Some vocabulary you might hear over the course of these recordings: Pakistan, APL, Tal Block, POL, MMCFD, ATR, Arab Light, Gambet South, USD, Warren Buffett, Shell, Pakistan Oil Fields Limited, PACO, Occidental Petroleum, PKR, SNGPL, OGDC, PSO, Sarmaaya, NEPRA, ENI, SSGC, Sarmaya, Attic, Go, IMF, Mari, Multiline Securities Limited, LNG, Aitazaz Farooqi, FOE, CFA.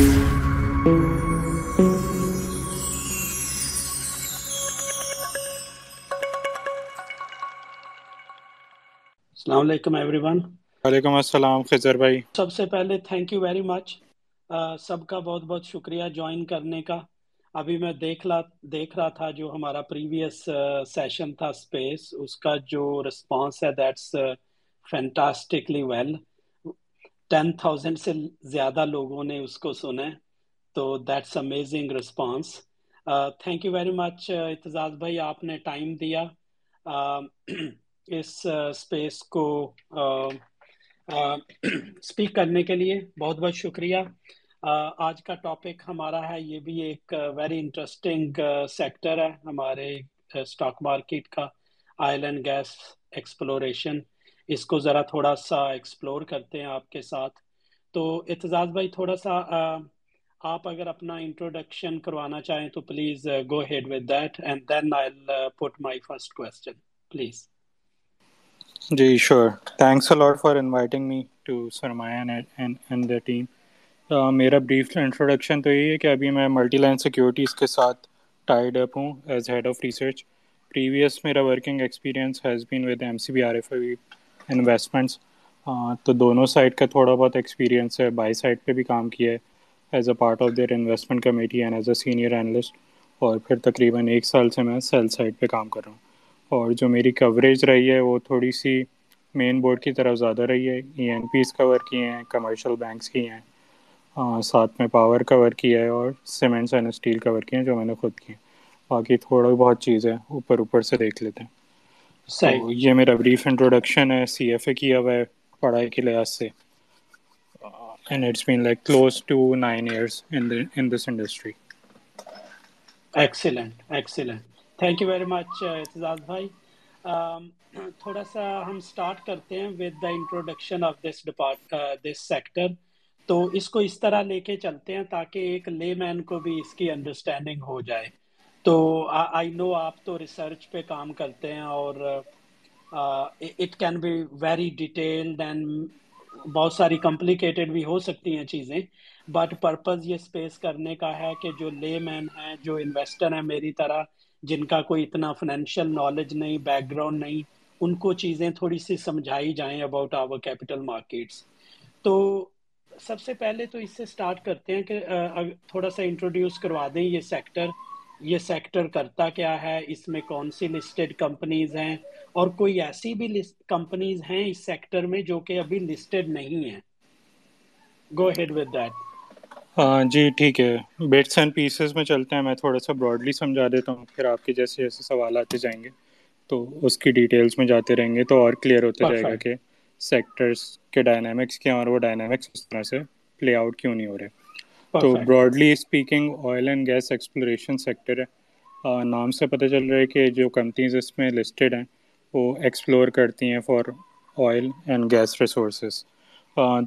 السلام علیکم every one. وعلیکم السلام خضر بھائی. سب سے پہلے تھینک یو ویری مچ، سب کا بہت بہت شکریہ جوائن کرنے کا. ابھی میں دیکھ رہا تھا جو ہمارا پریویس سیشن تھا اسپیس، اس کا جو رسپانس ہے دیٹس فینٹاسٹکلی ویل. 10,000 سے زیادہ لوگوں نے اس کو سنا ہے، تو that's amazing response. Thank you very much Aitzaz بھائی، آپ نے ٹائم دیا اس اسپیس کو اسپیک کرنے کے لیے، بہت بہت شکریہ. آج کا ٹاپک ہمارا ہے، یہ بھی ایک ویری انٹرسٹنگ سیکٹر ہے ہمارے اسٹاک مارکیٹ کا، آئل اینڈ گیس ایکسپلوریشن. اس کو ذرا تھوڑا سا ایکسپلور کرتے ہیں آپ کے ساتھ. تو اعتزاز بھائی تھوڑا سا آپ اگر اپنا انٹروڈکشن کروانا چاہیں تو please go ahead with that and then I will put my first question please. جی sure, thanks a lot for inviting me to Sarmaya and the team. میرا بریف انٹروڈکشن تو یہ ہے کہ ابھی میں ملٹی لائن سیکیورٹیز کے ساتھ ٹائیڈ اپ ہوں as head of research. Previous میرا working experience has been with MCBRFOE investments, تو دونوں سائڈ کا تھوڑا بہت ایکسپیرینس ہے. بائی سائڈ پہ بھی کام کیا ہے as a part of their investment committee and as a senior analyst, اور پھر تقریباً 1 سال سے میں سیل سائڈ پہ کام کر رہا ہوں. اور جو میری کوریج رہی ہے وہ تھوڑی سی مین بورڈ کی طرف زیادہ رہی ہے. ENPs کور کیے ہیں، کمرشل بینکس کیے ہیں، ساتھ میں پاور کور کیا ہے، اور سیمنٹس اینڈ اسٹیل کور کیے ہیں جو میں نے خود کیے ہیں. باقی تھوڑا بہت چیز ہے اوپر اوپر سے دیکھ لیتے ہیں. تو یہ میرا بریف انٹروڈکشن ہے. CFA کیا ہوا ہے پڑھائی کے لحاظ سے، and it's been like close to 9 years in this industry. Excellent excellent, thank you very much Aitzaz بھائی. تھوڑا سا ہم اسٹارٹ کرتے ہیں with the introduction of this sector. تو اس کو اس طرح لے کے چلتے ہیں تاکہ ایک لے مین کو بھی اس کی انڈرسٹینڈنگ ہو جائے. تو آئی نو آپ تو ریسرچ پہ کام کرتے ہیں اور it can be very detailed and بہت ساری کمپلیکیٹڈ بھی ہو سکتی ہیں چیزیں، بٹ پرپز یہ اسپیس کرنے کا ہے کہ جو لے مین ہیں، جو انویسٹر ہیں میری طرح، جن کا کوئی اتنا فائنینشیل نالج نہیں، بیک گراؤنڈ نہیں، ان کو چیزیں تھوڑی سی سمجھائی جائیں اباؤٹ آور کیپٹل مارکیٹس. تو سب سے پہلے تو اس سے سٹارٹ کرتے ہیں کہ تھوڑا سا انٹروڈیوس کروا دیں یہ سیکٹر کرتا کیا ہے، اس میں کون سی لسٹڈ کمپنیز ہیں، اور کوئی ایسی بھی کمپنیز ہیں اس سیکٹر میں جو کہ ابھی لسٹڈ نہیں ہیں. Go ahead with that. جی ٹھیک ہے، بٹس اینڈ پیسز میں چلتے ہیں. میں تھوڑا سا براڈلی سمجھا دیتا ہوں، پھر آپ کے جیسے جیسے سوال آتے جائیں گے تو اس کی ڈیٹیلز میں جاتے رہیں گے، تو اور کلیئر ہوتا جائے گا کہ سیکٹرز کے ڈائنامکس کیا ہیں اور وہ ڈائنامکس اس طرح سے پلے آؤٹ کیوں نہیں ہو رہے. تو broadly speaking oil and gas exploration sector ہے. نام سے پتہ چل رہا ہے کہ جو کمپنیز اس میں لسٹڈ ہیں وہ ایکسپلور کرتی ہیں for oil and gas resources.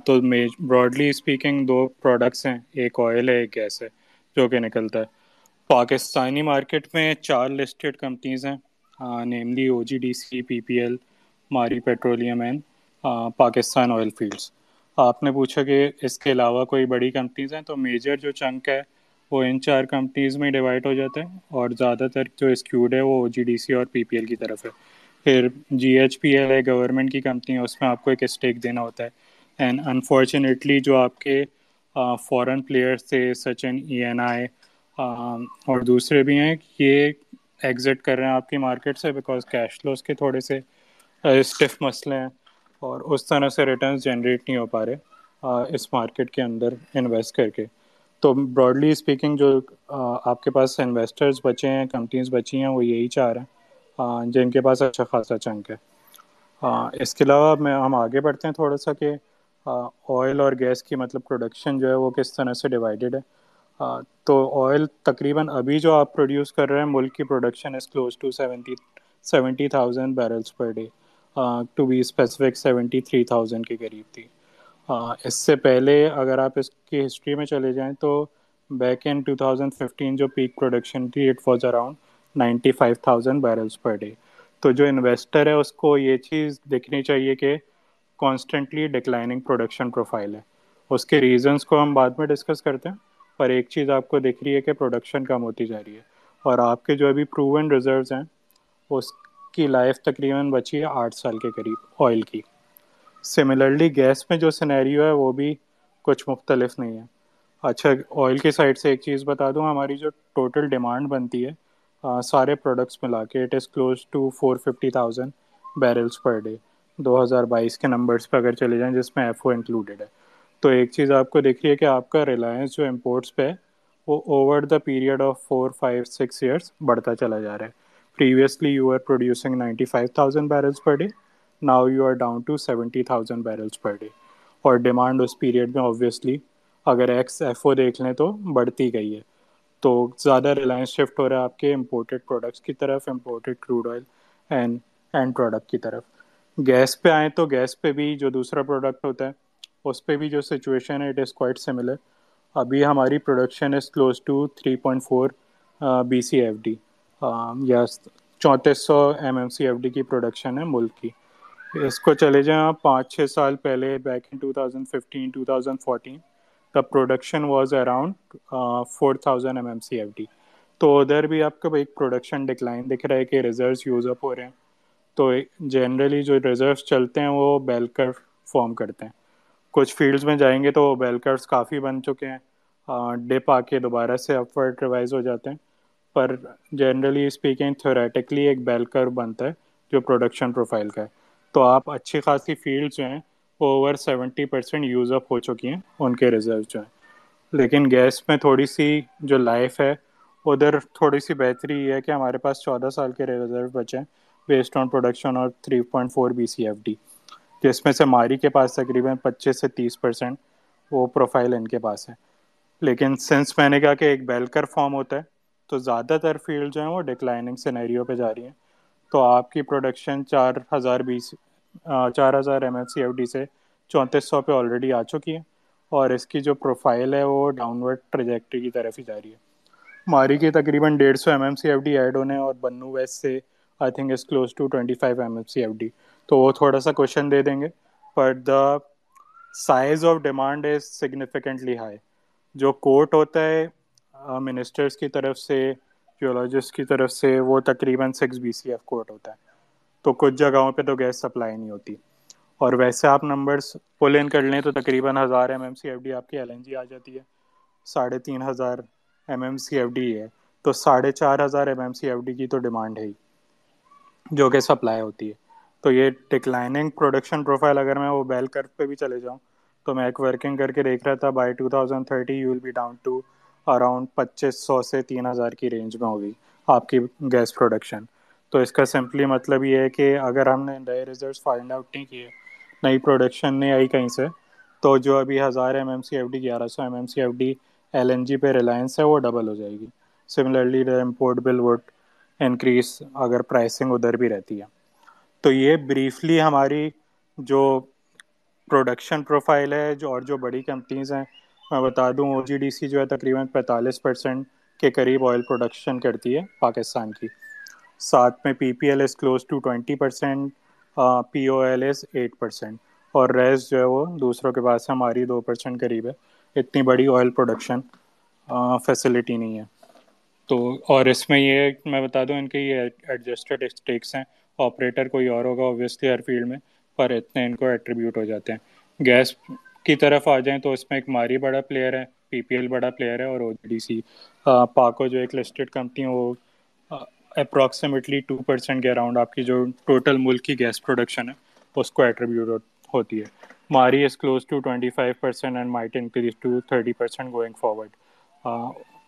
تو براڈلی اسپیکنگ 2 پروڈکٹس ہیں، ایک آئل ہے ایک گیس ہے جو کہ نکلتا ہے. پاکستانی مارکیٹ میں 4 لسٹڈ کمپنیز ہیں، namely OGDC، PPL، Mari petroleum and Pakistan oil fields. آپ نے پوچھا کہ اس کے علاوہ کوئی بڑی کمپنیز ہیں، تو میجر جو چنک ہے وہ ان 4 کمپنیز میں ڈیوائڈ ہو جاتا ہے، اور زیادہ تر جو اسکیوڈ ہے وہ OGDC اور PPL کی طرف ہے. پھر GHPL ہے، گورنمنٹ کی کمپنی ہے، اس میں آپ کو ایک اسٹیک دینا ہوتا ہے. اینڈ انفارچونیٹلی جو آپ کے فورن پلیئرس تھے سچ اینڈ ENI اور دوسرے بھی ہیں، یہ ایگزٹ کر رہے ہیں آپ کی مارکیٹ سے بیکاز کیش فلوز کے تھوڑے سے اسٹف مسئلے ہیں، اور اس طرح سے ریٹرنس جنریٹ نہیں ہو پا رہے اس مارکیٹ کے اندر انویسٹ کر کے. تو براڈلی اسپیکنگ جو آپ کے پاس انویسٹرز بچے ہیں، کمپنیز بچی ہیں، وہ یہی 4 ہیں جن کے پاس اچھا خاصا چنک ہے. اس کے علاوہ ہم آگے بڑھتے ہیں تھوڑا سا کہ آئل اور گیس کی مطلب پروڈکشن جو ہے وہ کس طرح سے ڈیوائیڈڈ ہے. تو آئل تقریباً ابھی جو آپ پروڈیوس کر رہے ہیں، ملک کی production is close to 70,000 barrels per day, to be specific 73,000 کے قریب تھی. اس سے پہلے اگر آپ اس کی ہسٹری میں چلے جائیں تو بیک ان 2015 جو پیک پروڈکشن تھی it was around 95,000 barrels per day. تو جو انویسٹر ہے اس کو یہ چیز دیکھنی چاہیے کہ کانسٹنٹلی ڈکلائننگ پروڈکشن پروفائل ہے، اس کے ریزنس کو ہم بعد میں ڈسکس کرتے ہیں، پر ایک چیز آپ کو دیکھ رہی ہے کہ پروڈکشن کم ہوتی جا رہی ہے، اور آپ کے جو ابھی پروون ریزروز ہیں اس کی لائف تقریباً بچی ہے 8 سال کے قریب آئل کی. سملرلی گیس میں جو سینیریو ہے وہ بھی کچھ مختلف نہیں ہے. اچھا، آئل کی سائڈ سے ایک چیز بتا دوں، ہماری جو ٹوٹل ڈیمانڈ بنتی ہے سارے پروڈکٹس ملا کے it is close to 450,000 barrels per day 2022 کے نمبرس پہ اگر چلے جائیں، جس میں ایف او انکلوڈیڈ ہے. تو ایک چیز آپ کو دیکھ رہی ہے کہ آپ کا ریلائنس جو امپورٹس پہ ہے وہ over the period of 4-5-6 years بڑھتا چلا جا رہا ہے. Previously you are producing 95,000 barrels per day, now you are down to 70,000 barrels per day, اور ڈیمانڈ اس پیریڈ میں آبویسلی اگر ایکس ایف او دیکھ لیں تو بڑھتی گئی ہے. تو زیادہ ریلائنس شفٹ ہو رہا ہے آپ کے امپورٹڈ پروڈکٹس کی طرف، imported crude oil and product کی طرف. گیس پہ آئیں تو گیس پہ بھی جو دوسرا پروڈکٹ ہوتا ہے اس پہ بھی جو سچویشن ہے اٹ از کوائٹ سملر. ابھی ہماری production is close to 3.4 BCFD یا 3400 MMCFD کی پروڈکشن ہے ملک کی. اس کو چلے جائیں آپ 5-6 سال پہلے، back in 2015 2014 the production was around 4,000 MMCFD. تو ادھر بھی آپ کو ایک پروڈکشن ڈکلائن دکھ رہا ہے کہ ریزروز یوز اپ ہو رہے ہیں. تو جنرلی جو ریزروز چلتے ہیں وہ بیل کرو فارم کرتے ہیں. کچھ فیلڈز میں جائیں گے تو وہ بیل کروز کافی بن چکے ہیں، ڈپ آ کے دوبارہ سے اپورڈ ریوائز ہو جاتے ہیں، پر جنرلی اسپیکنگ تھیوریٹیکلی ایک بیل کرو بنتا ہے جو پروڈکشن پروفائل کا ہے. تو آپ اچھی خاصی فیلڈ جو ہیں اوور 70% یوز اپ ہو چکی ہیں ان کے ریزرو جو ہیں. لیکن گیس میں تھوڑی سی جو لائف ہے ادھر تھوڑی سی بہتری یہ ہے کہ ہمارے پاس 14 سال کے ریزرو بچے ہیں بیسڈ آن پروڈکشن اور 3.4 BCFD، جس میں سے ماری کے پاس تقریباً 25-30% وہ پروفائل ان کے پاس ہے. لیکن سنس میں نے کہا کہ ایک بیلکر فارم ہوتا ہے تو زیادہ تر فیلڈ جو ہیں وہ ڈکلائننگ سینیریو پہ جا رہی ہیں. تو آپ کی پروڈکشن 4,000 MMCFD سے 3400 پہ آلریڈی آ چکی ہے، اور اس کی جو پروفائل ہے وہ ڈاؤنورڈ ٹریجیکٹری کی طرف ہی جا رہی ہے. ماری کی تقریباً 150 MMCFD ایڈ ہونے، اور بنو ویسٹ سے I think is close to 25 MMCFD. تو وہ تھوڑا سا کوشچن دے دیں گے، but the size of demand is significantly high. جو کوٹ ہوتا ہے منسٹرس کی طرف سے، جیولوجسٹ کی طرف سے، وہ تقریباً 6 BCF کوٹ ہوتا ہے. تو کچھ جگہوں پہ تو گیس سپلائی نہیں ہوتی، اور ویسے آپ نمبرس پل ان کر لیں تو تقریباً 1000 MMCFD آپ کی LNG آ جاتی ہے، 3500 MMCFD ہے. تو 4500 MMCFD کی تو ڈیمانڈ ہے ہی جو کہ سپلائی ہوتی ہے. تو یہ ڈکلائننگ پروڈکشن پروفائل، اگر میں وہ بیل کرو پہ بھی چلے جاؤں تو میں ایک ورکنگ کر کے دیکھ رہا تھا by 2030 you will be down to around 2500 سے 3000 کی رینج میں ہوگی آپ کی گیس پروڈکشن. تو اس کا سمپلی مطلب یہ ہے کہ اگر ہم نے نئے ریزروز فائنڈ آؤٹ نہیں کیے، نئی پروڈکشن نہیں آئی کہیں سے، تو جو ابھی 1000 MMCFD 1100 MMCFD LNG پہ ریلائنس ہے وہ ڈبل ہو جائے گی. Similarly the import bill would increase اگر پرائسنگ ادھر بھی رہتی ہے. تو یہ بریفلی ہماری جو پروڈکشن پروفائل ہے جو، اور جو بڑی کمپنیز ہیں میں بتا دوں، OGDC جو ہے تقریباً 45% کے قریب آئل پروڈکشن کرتی ہے پاکستان کی. ساتھ میں PPL is close to 20%، POL is 8%، اور ریس جو ہے وہ دوسروں کے پاس ہماری 2% قریب ہے. اتنی بڑی آئل پروڈکشن فیسلٹی نہیں ہے. تو اور اس میں یہ میں بتا دوں ان کے یہ ایڈجسٹڈ اسٹیکس ہیں، آپریٹر کوئی اور ہوگا اوبویسلی ہر فیلڈ میں، پر اتنے ان کو ایٹریبیوٹ ہو جاتے ہیں. گیس کی طرف آ جائیں تو اس میں ایک ماری بڑا پلیئر ہے، PPL بڑا پلیئر ہے، اور OGDC پاکو جو ایک لسٹڈ کمپنی وہ اپروکسیمیٹلی 2% کے اراؤنڈ آپ کی جو ٹوٹل ملک کی گیس پروڈکشن ہے اس کو ایٹریبیوٹ ہوتی ہے. Mari is close to 25% and might increase to 30% going forward.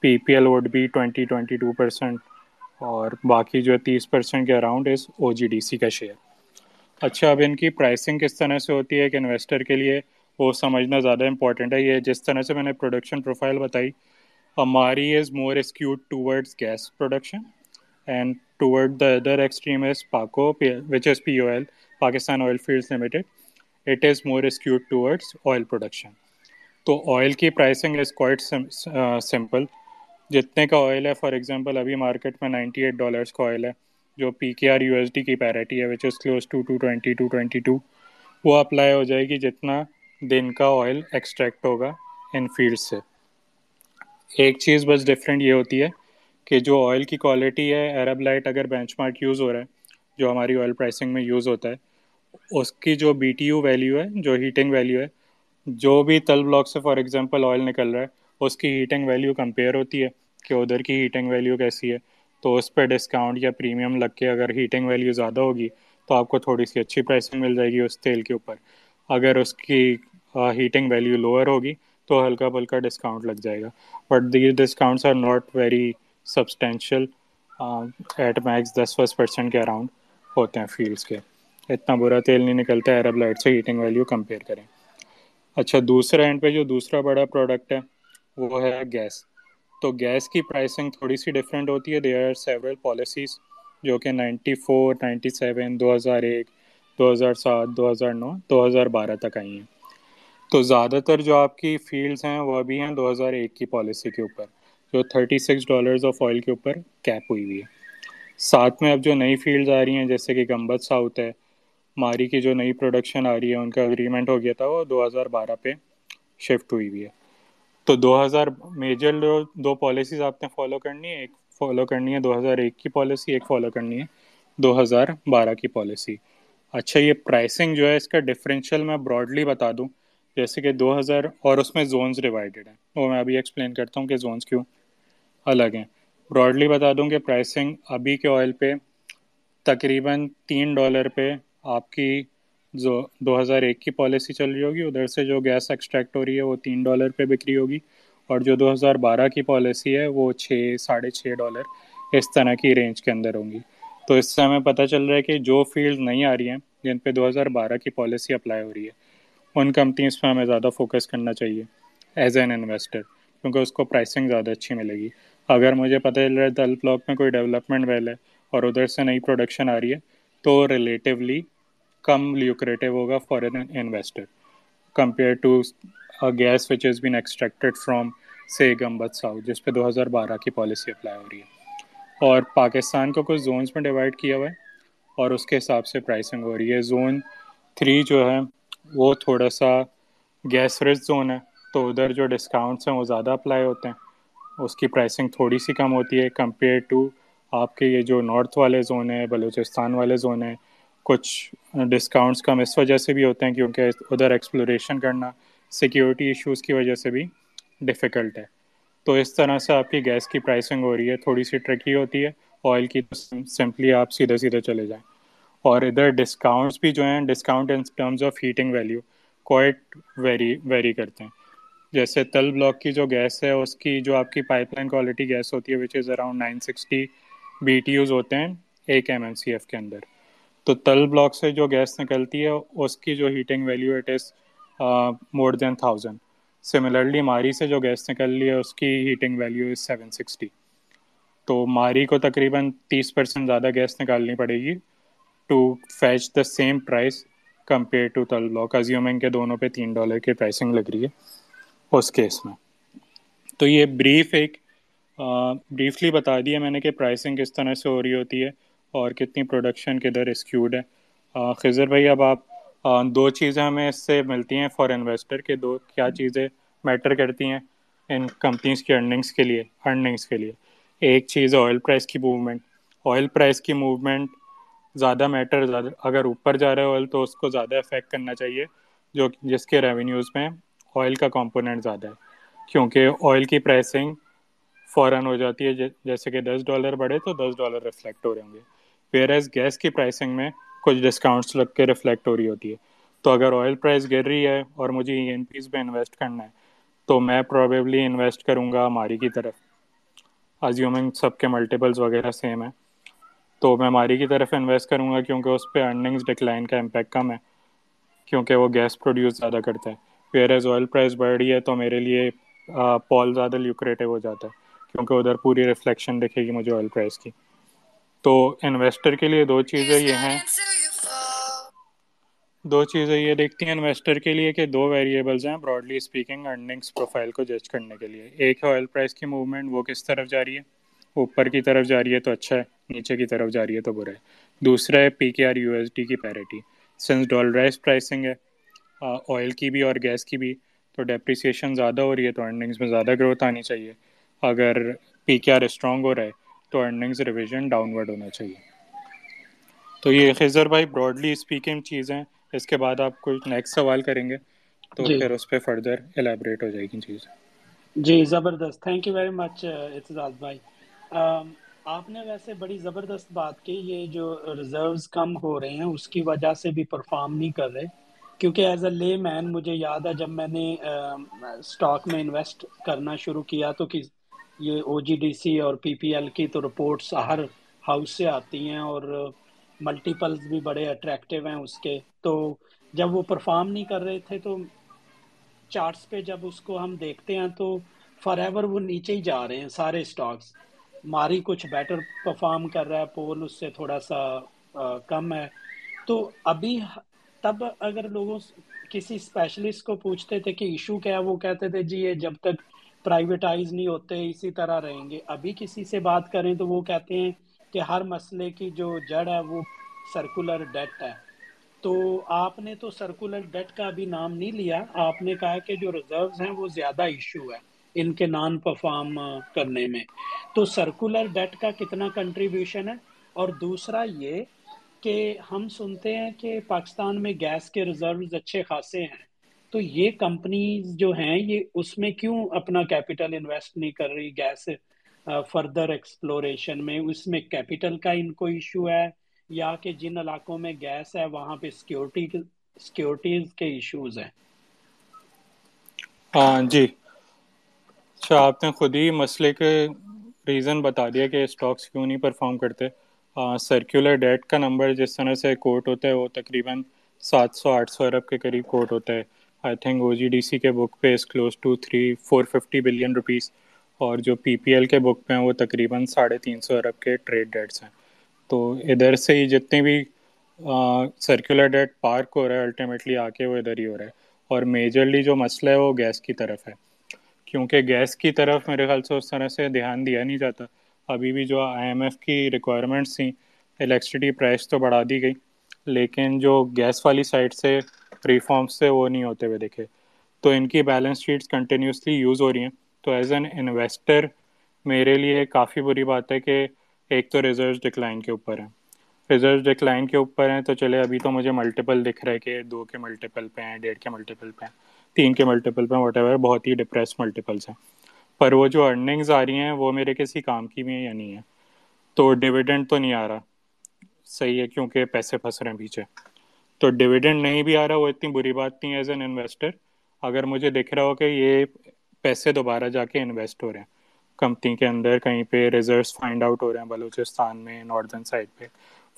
PPL would be 20-22%، اور باقی جو 30% کے اراؤنڈ از OGDC کا شیئر. اچھا، اب ان کی پرائسنگ کس طرح سے ہوتی ہے ایک انویسٹر کے لیے وہ سمجھنا زیادہ امپورٹنٹ ہے. یہ جس طرح سے میں نے پروڈکشن پروفائل بتائی، Mari is more skewed towards gas production and toward the other extreme is PACO, which is POL, Pakistan Oil Fields Limited. It is more skewed towards oil production. تو آئل کی پرائسنگ از کوائٹ سمپل. جتنے کا oil ہے، for example ابھی market میں $98 کا oil ہے جو PKR USD کی پیرٹی ہے، which is close to 220-222، وہ اپلائی ہو جائے گی جتنا دن کا آئل ایکسٹریکٹ ہوگا ان فیلڈ سے. ایک چیز بس ڈفرینٹ یہ ہوتی ہے کہ جو آئل کی کوالٹی ہے, عرب لائٹ اگر بینچ مارک یوز ہو رہا ہے جو ہماری آئل پرائسنگ میں یوز ہوتا ہے, اس کی جو بی ٹی یو ویلیو ہے, جو ہیٹنگ ویلیو ہے, جو بھی تل بلاک سے فار ایگزامپل آئل نکل رہا ہے اس کی ہیٹنگ ویلیو کمپیئر ہوتی ہے کہ ادھر کی ہیٹنگ ویلیو کیسی ہے, تو اس پہ ڈسکاؤنٹ یا پریمیم لگ کے اگر ہیٹنگ ویلیو زیادہ ہوگی تو آپ کو تھوڑی سی اچھی پرائسنگ مل جائے گی اس تیل کے اوپر, اگر اس کی ہیٹنگ ویلیو لوور ہوگی تو ہلکا پھلکا ڈسکاؤنٹ لگ جائے گا. But these discounts are not very substantial, at max 10-20% کے اراؤنڈ ہوتے ہیں فیلڈس کے. اتنا برا تیل نہیں نکلتا ہے عرب لائٹ سے ہیٹنگ ویلیو کمپیئر کریں. اچھا, دوسرے اینڈ پہ جو دوسرا بڑا پروڈکٹ ہے وہ ہے گیس. تو گیس کی پرائسنگ تھوڑی سی ڈفرینٹ ہوتی ہے. دیر آر سیورل پالیسیز جو کہ 94, 97, 2001, 2007, 2009, 2012 تک آئی ہیں. تو زیادہ تر جو آپ کی فیلڈز ہیں وہ ابھی ہیں 2001 کی پالیسی کے اوپر, جو $36 آف آئل کے اوپر کیپ ہوئی ہوئی ہے. ساتھ میں اب جو نئی فیلڈز آ رہی ہیں جیسے کہ گمبت ساؤتھ ہے, ماری کی جو نئی پروڈکشن آ رہی ہے, ان کا اگریمنٹ ہو گیا تھا وہ 2012 پہ شفٹ ہوئی ہوئی ہے. تو 2000 میجر دو پالیسیز آپ نے فالو کرنی ہے, ایک فالو کرنی ہے 2001 کی پالیسی, ایک فالو کرنی ہے 2012 کی پالیسی. اچھا, یہ پرائسنگ جو ہے اس کا ڈفرینشیل میں براڈلی بتا دوں, جیسے کہ 2000 اور اس میں زونز ڈیوائیڈڈ ہیں, وہ میں ابھی ایکسپلین کرتا ہوں کہ زونز کیوں الگ ہیں. براڈلی بتا دوں کہ پرائسنگ ابھی کے آئل پہ تقریباً $3 پہ آپ کی جو 2001 کی پالیسی چل رہی ہوگی, ادھر سے جو گیس ایکسٹریکٹ ہو رہی ہے وہ $3 پہ بکری ہوگی, اور جو 2012 کی پالیسی ہے وہ $6-6.5 اس طرح کی رینج کے اندر ہوں گی. تو اس سے ہمیں پتہ چل رہا ہے کہ جو فیلڈ نہیں آ رہی ہیں جن پہ 2012 کی پالیسی اپلائی ہو رہی ہے, ان کمپنیز پہ ہمیں زیادہ فوکس کرنا چاہیے ایز این انویسٹر, کیونکہ اس کو پرائسنگ زیادہ اچھی ملے گی. اگر مجھے پتہ چل رہا ہے تل بلاک میں کوئی ڈیولپمنٹ ویل ہے اور ادھر سے نئی پروڈکشن آ رہی ہے, تو ریلیٹیولی کم لیوکریٹو ہوگا for an investor compare to gas which is been extracted from سے گمبت ساؤتھ, جس پہ 2012 کی پالیسی اپلائی ہو رہی ہے. اور پاکستان کو کچھ زونز میں ڈیوائڈ کیا ہوا ہے اور اس کے حساب سے پرائسنگ ہو رہی ہے. زون 3 جو ہے وہ تھوڑا سا گیس رچ زون ہے, تو ادھر جو ڈسکاؤنٹس ہیں وہ زیادہ اپلائی ہوتے ہیں, اس کی پرائسنگ تھوڑی سی کم ہوتی ہے کمپیئر ٹو آپ کے یہ جو نارتھ والے زون ہیں, بلوچستان والے زون ہیں. کچھ ڈسکاؤنٹس کم اس وجہ سے بھی ہوتے ہیں کیونکہ ادھر ایکسپلوریشن کرنا سیکیورٹی ایشوز کی وجہ سے بھی ڈیفیکلٹ ہے. تو اس طرح سے آپ کی گیس کی پرائسنگ ہو رہی ہے, تھوڑی سی ٹرکی ہوتی ہے. آئل کی تو سمپلی آپ سیدھے سیدھے چلے جائیں. اور ادھر ڈسکاؤنٹس بھی جو ہیں, discount in terms of heating value quite vary کرتے ہیں. جیسے تل بلاک کی جو گیس ہے اس کی جو آپ کی پائپ لائن کوالٹی گیس ہوتی ہے which is around 960 B T use ہوتے ہیں ایک ایم ایم سی ایف کے اندر. تو تل بلاک سے جو گیس نکلتی ہے اس کی جو heating value it is more than 1000. Similarly Mari سے جو گیس نکل رہی ہے اس کی ہیٹنگ ویلیو از 760. تو ماری کو تقریباً 30% زیادہ گیس نکالنی پڑے گی to fetch the same price compare to Tal block, assuming کے دونوں پہ $3 کی پرائسنگ لگ رہی ہے اس کیس میں. تو یہ بریفلی بتا دیا میں نے کہ پرائسنگ کس طرح سے ہو رہی ہوتی ہے اور کتنی پروڈکشن کدھر اسکیوڈ ہے. خضر بھائی, اب آپ دو چیزیں ہمیں اس سے ملتی ہیں فار انویسٹر کے, دو کیا چیزیں میٹر کرتی ہیں ان کمپنیز کی ارننگس کے لیے. ایک چیز ہے آئل پرائز کی موومنٹ زیادہ میٹر, اگر اوپر جا رہا ہے آئل تو اس کو زیادہ افیکٹ کرنا چاہیے جو جس کے ریونیوز میں آئل کا کمپوننٹ زیادہ ہے, کیونکہ آئل کی پرائسنگ فوراً ہو جاتی ہے. جیسے کہ $10 بڑھے تو $10 ریفلیکٹ ہو رہے ہوں گے, ویئرز گیس کی پرائسنگ میں کچھ ڈسکاؤنٹس لگ کے ریفلیکٹ ہو رہی ہوتی ہے. تو اگر آئل پرائز گر رہی ہے اور مجھے ای این پیز پہ انویسٹ کرنا ہے تو میں پروبیبلی انویسٹ کروں گا ماری کی طرف, ازیومنگ سب کے ملٹیپلز وغیرہ سیم ہیں. تو میں ماری کی طرف انویسٹ کروں گا کیونکہ اس پہ ارننگز ڈکلائن کا امپیکٹ کم ہے, کیونکہ وہ گیس پروڈیوس زیادہ کرتا ہے. ویئرز آئل پرائز بڑھ رہی ہے تو میرے لیے پال زیادہ لیوکریٹو ہو جاتا ہے, کیونکہ ادھر پوری ریفلیکشن دکھے گی مجھے آئل پرائز کی. تو انویسٹر کے لیے دو چیزیں یہ دیکھتی ہیں انویسٹر کے لیے کہ دو ویریبلز ہیں براڈلی اسپیکنگ ارننگس پروفائل کو جج کرنے کے لیے. ایک ہے آئل پرائز کی موومنٹ, وہ کس طرف جا رہی ہے, اوپر کی طرف جا رہی ہے تو اچھا ہے, نیچے کی طرف جا رہی ہے تو برا ہے. دوسرا ہے پی کے آر USD کی پیریٹی. سنس ڈالرائز پرائسنگ ہے آئل کی بھی اور گیس کی بھی. تو ڈیپریسیشن زیادہ ہو رہی ہے تو ارننگز میں زیادہ گروتھ آنی چاہیے. اگر پی کے آر اسٹرانگ ہو رہا ہے تو ارننگز ریویژن ڈاؤن ورڈ ہونا چاہیے. تو یہ خضر بھائی براڈلی اسپیکنگ چیزیں. اس کے بعد آپ کوئی نیکسٹ سوال کریں گے تو پھر اس پہ فردر الیبریٹ ہو جائے گی چیزیں. جی زبردست، thank you very much Aitzaz بھائی. آپ نے ویسے بڑی زبردست بات کی. یہ جو ریزروز کم ہو رہے ہیں اس کی وجہ سے بھی پرفارم نہیں کر رہے، کیونکہ ایز اے لے مین مجھے یاد ہے جب میں نے اسٹاک میں انویسٹ کرنا شروع کیا تو کہ یہ او جی ڈی سی اور پی پی ایل کی تو رپورٹس ہر ہاؤس سے آتی ہیں اور ملٹیپلز بھی بڑے اٹریکٹیو ہیں اس کے. تو جب وہ پرفارم نہیں کر رہے تھے تو چارٹس پہ جب اس کو ہم دیکھتے ہیں تو فار ایور وہ نیچے ہی جا رہے ہیں سارے اسٹاکس. ماری کچھ بیٹر پرفارم کر رہا ہے، پول اس سے تھوڑا سا کم ہے. تو ابھی تب اگر لوگوں کسی اسپیشلسٹ کو پوچھتے تھے کہ ایشو کیا ہے، وہ کہتے تھے جی یہ جب تک پرائیویٹائز نہیں ہوتے اسی طرح رہیں گے. ابھی کسی سے بات کریں تو وہ کہتے ہیں کہ ہر مسئلے کی جو جڑ ہے وہ سرکولر ڈیٹ ہے. تو آپ نے تو سرکولر ڈیٹ کا ابھی نام نہیں لیا، آپ نے کہا کہ جو ریزروز ہیں وہ زیادہ ایشو ہے ان کے نان پرفارم کرنے میں. تو سرکولر ڈیٹ کا کتنا کنٹریبیوشن ہے؟ اور دوسرا یہ کہ ہم سنتے ہیں کہ پاکستان میں گیس کے ریزروز اچھے خاصے ہیں، تو یہ کمپنیز جو ہیں یہ اس میں کیوں اپنا کیپٹل انویسٹ نہیں کر رہی گیس فردر ایکسپلوریشن میں؟ اس میں کیپٹل کا ان کو ایشو ہے، یا کہ جن علاقوں میں گیس ہے وہاں پہ سیکیورٹیز کے ایشوز ہیں؟ ہاں جی، اچھا آپ نے خود ہی مسئلے کے ریزن بتا دیا کہ اسٹاکس کیوں نہیں پرفارم کرتے. سرکولر ڈیٹ کا نمبر جس طرح سے کوٹ ہوتا ہے وہ تقریباً 700-800 ارب کے قریب کوٹ ہوتا ہے. I think O G D C کے بک پہ is close to 350-450 billion rupees, اور جو پی پی ایل کے بک پہ ہیں وہ تقریباً 350 ارب کے ٹریڈ ڈیٹس ہیں. تو ادھر سے ہی جتنے بھی سرکولر ڈیٹ پارک ہو رہا ہے الٹیمیٹلی آ کے وہ ادھر ہی ہو رہا ہے، اور میجرلی جو مسئلہ ہے وہ گیس کی طرف ہے، کیونکہ گیس کی طرف میرے خیال سے اس طرح سے دھیان دیا نہیں جاتا. ابھی بھی جو آئی ایم ایف کی ریکوائرمنٹس تھیں، الیکٹرسٹی پرائس تو بڑھا دی گئی، لیکن جو گیس والی سائڈ سے ریفارمس تھے وہ نہیں ہوتے ہوئے دیکھے. تو ان کی بیلنس شیٹس کنٹینیوسلی یوز ہو رہی ہیں. تو ایز این انویسٹر میرے لیے کافی بری بات ہے کہ ایک تو ریزروز ڈکلائن کے اوپر ہیں، تو چلے ابھی تو مجھے ملٹیپل دکھ رہے کہ 2 کے ملٹیپل پہ ہیں، 1.5 کے ملٹیپل پہ ہیں، 3 کے ملٹیپل پہ ہیں، واٹ ایور، بہت ہی ڈپریس ملٹیپلس ہیں. پر وہ جو ارننگز آ رہی ہیں وہ میرے کسی کام کی بھی ہیں یا نہیں ہے. تو ڈویڈنڈ تو نہیں آ رہا، صحیح ہے، کیونکہ پیسے پھنس رہے ہیں پیچھے. تو ڈویڈنڈ نہیں بھی آ رہا، وہ اتنی بری بات نہیں. ایز این انویسٹر اگر مجھے دکھ رہا ہو کہ یہ پیسے دوبارہ جا کے انویسٹ ہو رہے ہیں کمپنی کے اندر، کہیں پہ ریزروز فائنڈ آؤٹ ہو رہے ہیں بلوچستان میں، ناردرن سائڈ پہ،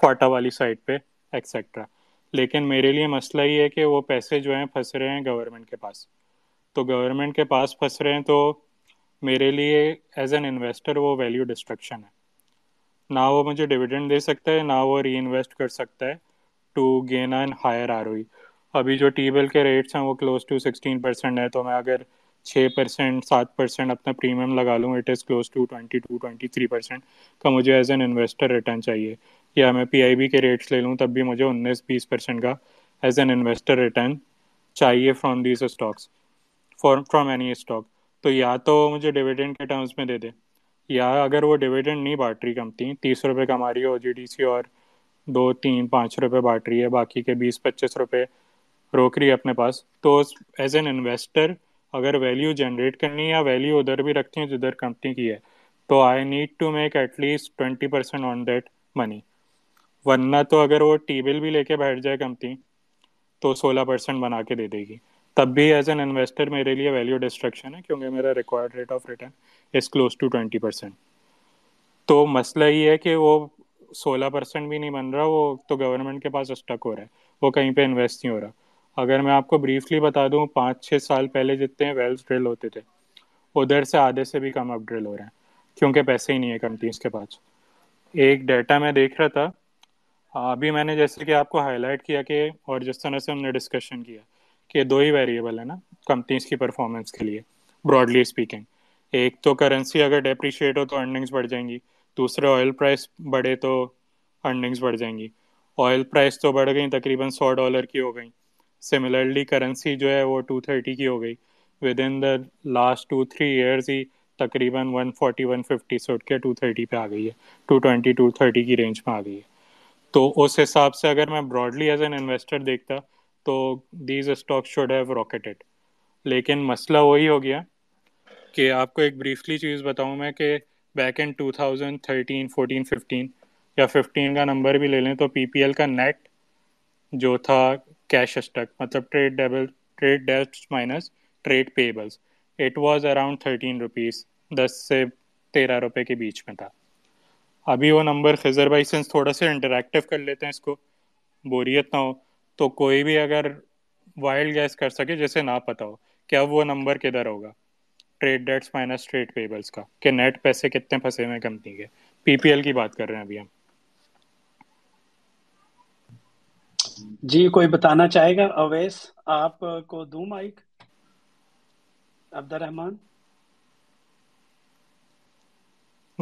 فاٹا والی سائڈ پہ، ایکسیٹرا. لیکن میرے لیے مسئلہ یہ ہے کہ وہ پیسے جو ہیں پھنس رہے ہیں گورنمنٹ کے پاس. تو گورنمنٹ کے پاس پھنس رہے ہیں تو میرے لیے ایز این انویسٹر وہ ویلیو ڈسٹرکشن ہے. نہ وہ مجھے ڈویڈنڈ دے سکتا ہے، نہ وہ ری انویسٹ کر سکتا ہے to gain an higher R O E. ابھی جو ٹی بل کے ریٹس ہیں وہ کلوز ٹو 16% ہے، تو میں اگر 6%, 7% اپنا پریمیم لگا لوں، اٹ از کلوز ٹو 22-23% کا مجھے ایز این انویسٹر ریٹرن چاہیے. یا میں پی آئی بی کے ریٹس لے لوں تب بھی مجھے 19-20% کا ایز این انویسٹر ریٹرن چاہیے from these stocks, from any stock. تو یا تو مجھے ڈویڈنڈ کے ٹرمز میں دے دے، یا اگر وہ ڈویڈنڈ نہیں بانٹ رہی کمپنی، 30 روپے کما رہی ہے او جی ڈی سی اور 2-3-5 روپے بانٹ رہی ہے، باقی کے 20-25 روپے روک رہی ہے اپنے پاس، تو ایز این انویسٹر اگر ویلیو جنریٹ کرنی ہے یا ویلیو ادھر بھی رکھتی ہیں جدھر کمپنی کی ہے، تو I need to make at least 20% on that money. ورنہ تو اگر وہ ٹی بل بھی لے کے بیٹھ جائے کمپنی تو 16% بنا کے دے دے گی، تب بھی ایز این انویسٹر میرے لیے ویلیو ڈسٹرکشن ہے، کیونکہ میرا required rate of return is close to 20%. تو مسئلہ یہ ہے کہ وہ 16% بھی نہیں بن رہا، وہ تو گورنمنٹ کے پاس اسٹک ہو رہا ہے، وہ کہیں پہ انویسٹ نہیں ہو رہا. اگر میں آپ کو بریفلی بتا دوں، 5-6 سال پہلے جتنے ویلز ڈرل ہوتے تھے ادھر سے آدھے سے بھی کم اب ڈرل ہو رہے ہیں، کیونکہ پیسے ہی نہیں ہے کمپنیز کے پاس. ایک ڈیٹا میں دیکھ رہا تھا ابھی، میں نے جیسے کہ آپ کو ہائی لائٹ کیا کہ، اور جس طرح سے ہم نے ڈسکشن کیا کہ دو ہی ویریبل ہیں نا کمپنیز کی پرفارمنس کے لیے براڈلی اسپیکنگ. ایک تو کرنسی اگر ڈیپریشیٹ ہو تو ارننگز بڑھ جائیں گی، دوسرے آئل پرائس بڑھے تو ارننگز بڑھ جائیں گی. آئل پرائس تو بڑھ گئیں، تقریباً $100 کی ہو گئیں، سملرلی کرنسی جو ہے وہ 230 کی ہو گئی. With in the last 2-3 years ہی تقریباً 140-150 سے اٹھ کے 230 پہ آ گئی ہے, 220-230 کی رینج میں آ گئی ہے. تو اس حساب سے اگر میں براڈلی ایز این انویسٹر دیکھتا تو these stock should have rocketed. لیکن مسئلہ وہی ہو گیا کہ آپ کو ایک بریفلی چیز بتاؤں میں کہ بیک ان 2013, 14, 15 یا 15 کا نمبر بھی لے لیں تو پی پی ایل کا نیٹ جو تھا کیش اسٹک مطلب trade debts minus trade payables, it was around 13 rupees, 10 سے 13 روپے کے بیچ میں تھا. ابھی وہ نمبر خضر بھائی سنس تھوڑا سا انٹریکٹیو کر لیتے ہیں اس کو, بوریت نہ ہو, تو کوئی بھی اگر وائلڈ گیس کر سکے جیسے نہ پتا ہو کہ اب وہ نمبر کدھر ہوگا trade debts minus trade payables کا, کہ نیٹ پیسے کتنے پھنسے ہوئے کمپنی کے. پی پی ایل کی بات کر رہے ہیں ابھی ہم. جی کوئی بتانا چاہے گا؟ اویس آپ کو دوں مائک. عبدالرحمان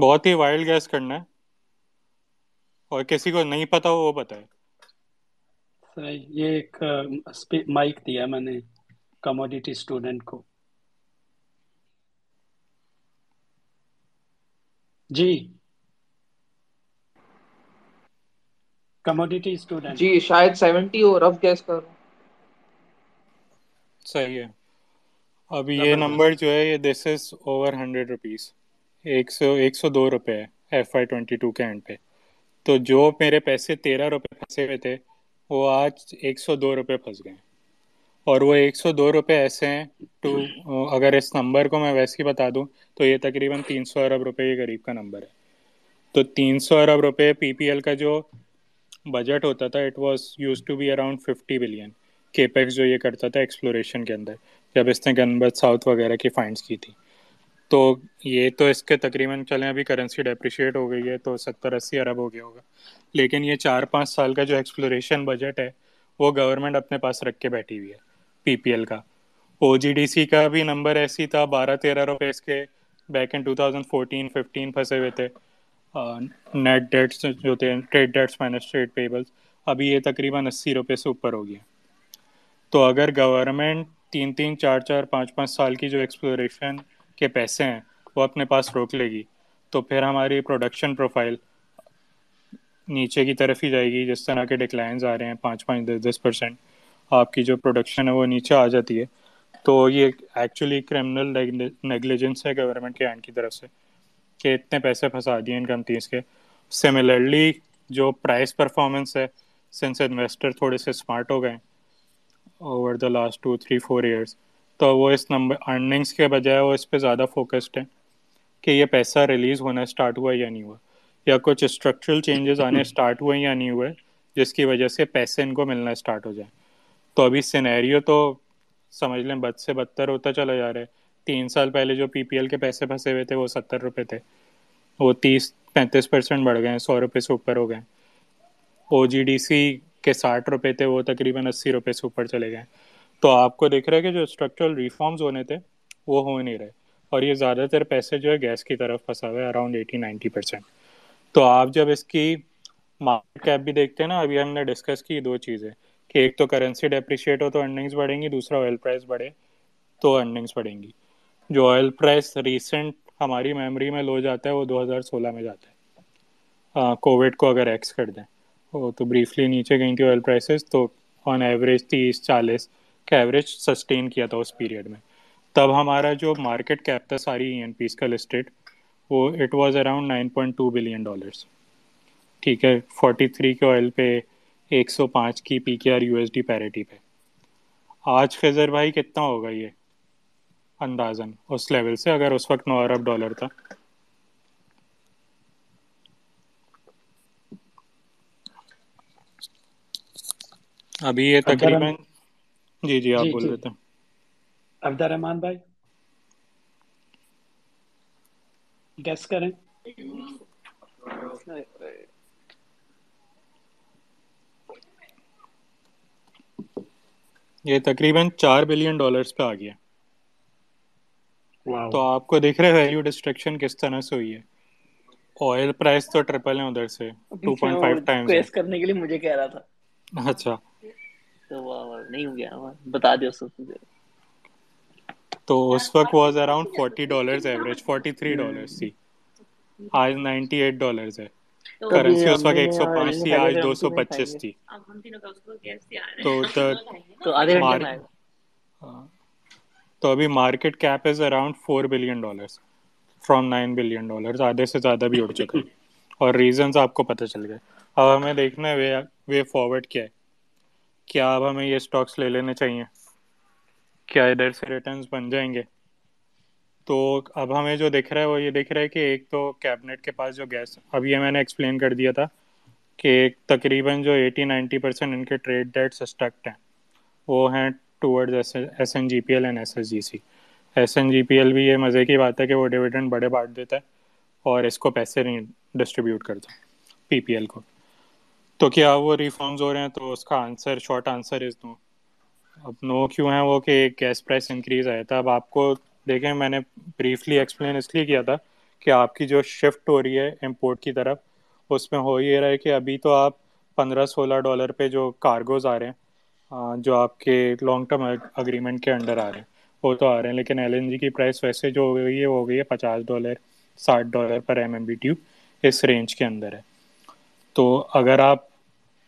بہت ہی وائلڈ گیس کرنا ہے اور کسی کو نہیں پتا ہو وہ بتائے. یہ ایک مائک دیا میں نے کموڈیٹی اسٹوڈنٹ کو. جی کموڈیٹی اسٹوڈنٹ. جی شاید 70 ہو, رف گیس کرو. صحیح ہے. اب یہ نمبر جو ہے یہ دس از اوور 100 روپیز, 102 روپے ہے FY22 کے اینڈ پہ. تو جو میرے پیسے 13 روپے پھنسے ہوئے تھے وہ آج 102 روپے پھنس گئے. اور وہ 102 روپے ایسے ہیں ٹو, اگر اس نمبر کو میں ویسے ہی بتا دوں تو یہ تقریباً 300 ارب روپے کے قریب کا نمبر ہے. تو 300 ارب روپے پی پی ایل کا جو بجٹ ہوتا تھا it was used to be around 50 billion capex جو یہ کرتا تھا ایکسپلوریشن کے اندر جب اس نے گنبت ساؤتھ وغیرہ کی فائنڈس کی تھی. تو یہ تو اس کے تقریباً چلیں ابھی کرنسی ڈیپریشیٹ ہو گئی ہے تو 70-80 ارب ہو گیا ہوگا, لیکن یہ 4-5 سال کا جو ایکسپلوریشن بجٹ ہے وہ گورنمنٹ اپنے پاس رکھ کے بیٹھی ہوئی ہے پی پی ایل کا. او جی ڈی سی کا بھی نمبر ایسی تھا 12-13 روپے اس کے بیک ان 2014-15 پھنسے ہوئے تھے نیٹ ڈیٹس جو تھے trade debts minus trade payables. ابھی یہ تقریباً 80 روپے سے اوپر ہو گیا. تو اگر گورنمنٹ 3-3, 4-4, 5-5 سال کی جو ایکسپلوریشن کے پیسے ہیں وہ اپنے پاس روک لے گی تو پھر ہماری پروڈکشن پروفائل نیچے کی طرف ہی جائے گی. جس طرح کے ڈکلائنز آ رہے ہیں 5-10% آپ کی جو پروڈکشن ہے وہ نیچے آ جاتی ہے. تو یہ ایکچولی کرمنل نیگلیجنس ہے گورنمنٹ کے ہینڈ کی طرف سے کہ اتنے پیسے پھنسا دیے ان کمپنیز کے. سملرلی جو پرائز پرفارمنس ہے سنس انویسٹر تھوڑے سے اسمارٹ ہو گئے اوور دا لاسٹ 2-3-4 ایئرس تو وہ اس نمبر ارننگس کے بجائے وہ اس پہ زیادہ فوکسڈ ہیں کہ یہ پیسہ ریلیز ہونا اسٹارٹ ہوا یا نہیں ہوا, یا کچھ اسٹرکچرل چینجز آنے اسٹارٹ ہوئے یا نہیں ہوئے جس کی وجہ سے پیسے ان کو ملنا اسٹارٹ ہو جائیں. تو ابھی سینیریو تو سمجھ لیں بد سے بدتر ہوتا چلا جا رہا ہے. 3 سال پہلے جو پی پی ایل کے پیسے پھنسے ہوئے تھے وہ 70 روپے تھے, وہ 30-35% بڑھ گئے ہیں, 100 روپے سے اوپر ہو گئے. او جی ڈی سی کے 60 روپے تھے وہ تقریباً 80 روپے سے اوپر چلے گئے. تو آپ کو دیکھ رہا ہے کہ جو اسٹرکچرل ریفارمز ہونے تھے وہ ہو نہیں رہے اور یہ زیادہ تر پیسے جو ہے گیس کی طرف پھنسا ہوا ہے اراؤنڈ 80-90%. تو آپ جب اس کی مارکیٹ کیپ بھی دیکھتے ہیں نا, ابھی ہم نے ڈسکس کی 2 چیزیں کہ ایک تو کرنسی ڈیپریشیٹ ہو تو ارننگز بڑھیں گی, دوسرا آئل پرائز بڑھے تو ارننگز بڑھیں گی. جو آئل پرائز ریسنٹ ہماری میموری میں لو جاتا ہے وہ 2016 میں جاتا ہے, کووڈ کو اگر ایکس کر دیں وہ تو بریفلی نیچے گئی تھی آئل پرائسز, تو آن ایوریج 30-40 کا ایوریج سسٹین کیا تھا اس پیریڈ میں. تب ہمارا جو مارکیٹ کیپ تھا ساری ای این پیز کا لسٹڈ وہ اٹ واز اراؤنڈ $9.2 بلین. ٹھیک ہے, 43 کے آئل پہ 105 کی P K R USD parity پہ. آج خضر بھائی کتنا ہوگا یہ اندازاً اس لیول سے, اگر اس وقت $9 ارب تھا؟ ابھی یہ تقریباً جی جی آپ بول رہے تھے عبدالرحمان بھائی, گیس کریں. یہ تقریباً $4 بلین پہ آ گیا. تو آپ کو دیکھ رہے ویلیو ڈسٹرکشن کس طرح سے ہوئی ہے. آئل پرائز تو ٹرپل ہے ادھر سے 2.5 ٹائمز. گیس کرنے کے لیے مجھے کہہ رہا تھا. اچھا تو نہیں ہو گیا بتا دو. تو اس وقت واز اراؤنڈ $40 ایوریج, $43 تھی, آج $98 ہے. کرنسی اس وقت 105 تھی, آج 225 تھی. تو آدھے گھنٹے میں تو ابھی market cap is around $4 billion from $9 billion, آدھے سے زیادہ بھی اڑ چکا ہے. اور ریزنز آپ کو پتہ چل گئے. اب ہمیں دیکھنا ہے وے فارورڈ کیا ہے. کیا اب ہمیں یہ اسٹاکس لے لینے چاہیے؟ کیا ادھر سے ریٹرنز بن جائیں گے؟ تو اب ہمیں جو دکھ رہا ہے وہ یہ دکھ رہا ہے کہ ایک تو کیبنٹ کے پاس جو گیس, اب یہ میں نے ایکسپلین کر دیا تھا کہ تقریباً جو 80-90% ان کے ٹریڈ ڈیٹس اسٹکڈ ہیں وہ ہیں towards SNGPL and SSGC. SNGPL بھی یہ مزے کی بات ہے کہ وہ ڈویڈنڈ بڑے بانٹ دیتا ہے اور اس کو پیسے نہیں ڈسٹریبیوٹ کرتا PPL کو. تو کیا وہ ریفارمز ہو رہے ہیں؟ تو اس کا answer, short answer is no. اب نو کیوں ہیں وہ کہ ایک گیس پرائس انکریز آیا تھا. اب آپ کو دیکھیں میں نے بریفلی ایکسپلین اس لیے کیا تھا کہ آپ کی جو شفٹ ہو رہی ہے امپورٹ کی طرف, اس میں ہو یہ رہا ہے کہ ابھی تو آپ $15-16 پہ جو کارگوز آ رہے ہیں جو آپ کے لانگ ٹرم اگریمنٹ کے انڈر آ رہے ہیں وہ تو آ رہے ہیں, لیکن LNG کی پرائس ویسے جو ہو گئی ہے وہ ہو گئی ہے $50-60 پر MMBTU, اس رینج کے اندر ہے. تو اگر آپ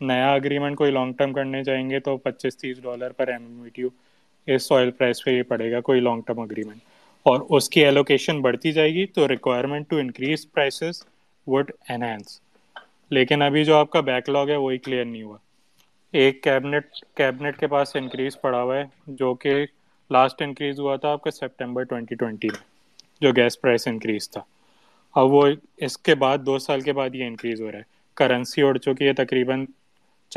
نیا اگریمنٹ کوئی لانگ ٹرم کرنے جائیں گے تو $25-30 پر MMBTU اس آئل پرائس پہ یہ پڑے گا کوئی لانگ ٹرم اگریمنٹ. اور اس کی ایلوکیشن بڑھتی جائے گی تو requirement to increase prices would enhance. لیکن ابھی جو آپ کا بیک لاگ ہے وہی کلیئر نہیں ہوا. ایک کیبنٹ کے پاس انکریز پڑا ہوا ہے جو کہ لاسٹ انکریز ہوا تھا آپ کا سپٹمبر 2020 میں جو گیس پرائس انکریز تھا. اب وہ اس کے بعد 2 سال کے بعد یہ انکریز ہو رہا ہے. کرنسی اڑ چکی ہے تقریباً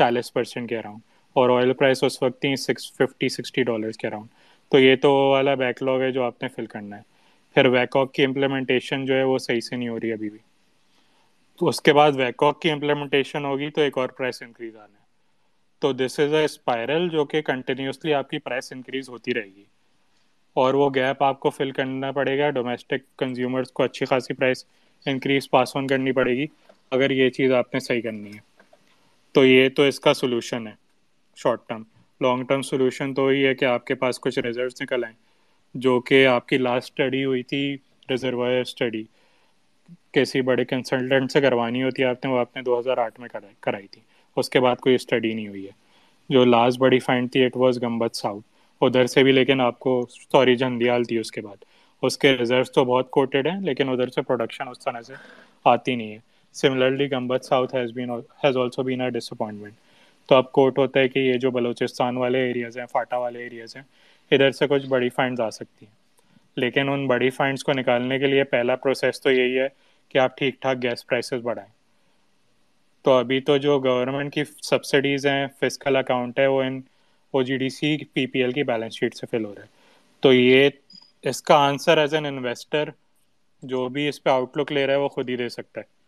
40% کے اراؤنڈ اور آئل پرائس اس وقت ہی $50-60 کے اراؤنڈ. تو یہ تو وہ والا بیک لاگ ہے جو آپ نے فل کرنا ہے. پھر ویکاک کی امپلیمنٹیشن جو ہے وہ صحیح سے نہیں ہو رہی ابھی بھی. تو اس کے بعد ویکاک کی امپلیمنٹیشن ہوگی تو ایک اور پرائس انکریز آنا ہے. تو دس از اے اسپائرل جو کہ کنٹینیوسلی آپ کی پرائس انکریز ہوتی رہے گی اور وہ گیپ آپ کو فل کرنا پڑے گا. ڈومیسٹک کنزیومرس کو اچھی خاصی پرائس انکریز پاس آن کرنی پڑے گی اگر یہ چیز آپ نے صحیح کرنی ہے. تو یہ تو اس کا سولوشن ہے short term. Long term solution تو یہ ہے کہ آپ کے پاس کچھ ریزروس نکل آئیں جو کہ آپ کی لاسٹ اسٹڈی ہوئی تھی ریزروائر اسٹڈی, کسی بڑے کنسلٹنٹ سے کروانی ہوتی ہے آپ نے, وہ آپ نے 2008 میں کرائی تھی. اس کے بعد کوئی اسٹڈی نہیں ہوئی ہے. جو لاسٹ بڑی فائنڈ تھی اٹ واز گمبت ساؤتھ, ادھر سے بھی لیکن آپ کو سوری جھندیال تھی اس کے بعد. اس کے ریزروس تو بہت کوٹڈ ہیں لیکن ادھر سے پروڈکشن اس طرح سے آتی نہیں ہے. Similarly, Gambet South has also been a disappointment. تو اب کوٹ ہوتا ہے کہ یہ جو بلوچستان والے ایریاز ہیں, فاٹا والے ایریاز ہیں, ادھر سے کچھ بڑی فائنڈز آ سکتی ہیں. لیکن ان بڑی فائنڈز کو نکالنے کے لیے پہلا پروسیس تو یہی ہے کہ آپ ٹھیک ٹھاک گیس پرائسز بڑھائیں. تو ابھی تو جو گورنمنٹ کی سبسڈیز ہیں, فسکل اکاؤنٹ ہے, وہ ان OGDC PPL کی بیلنس شیٹ سے فل ہو رہا ہے. تو یہ اس کا آنسر ایز این انویسٹر جو بھی اس پہ آؤٹ لک لے رہا ہے وہ خود ہی دے سکتا ہے.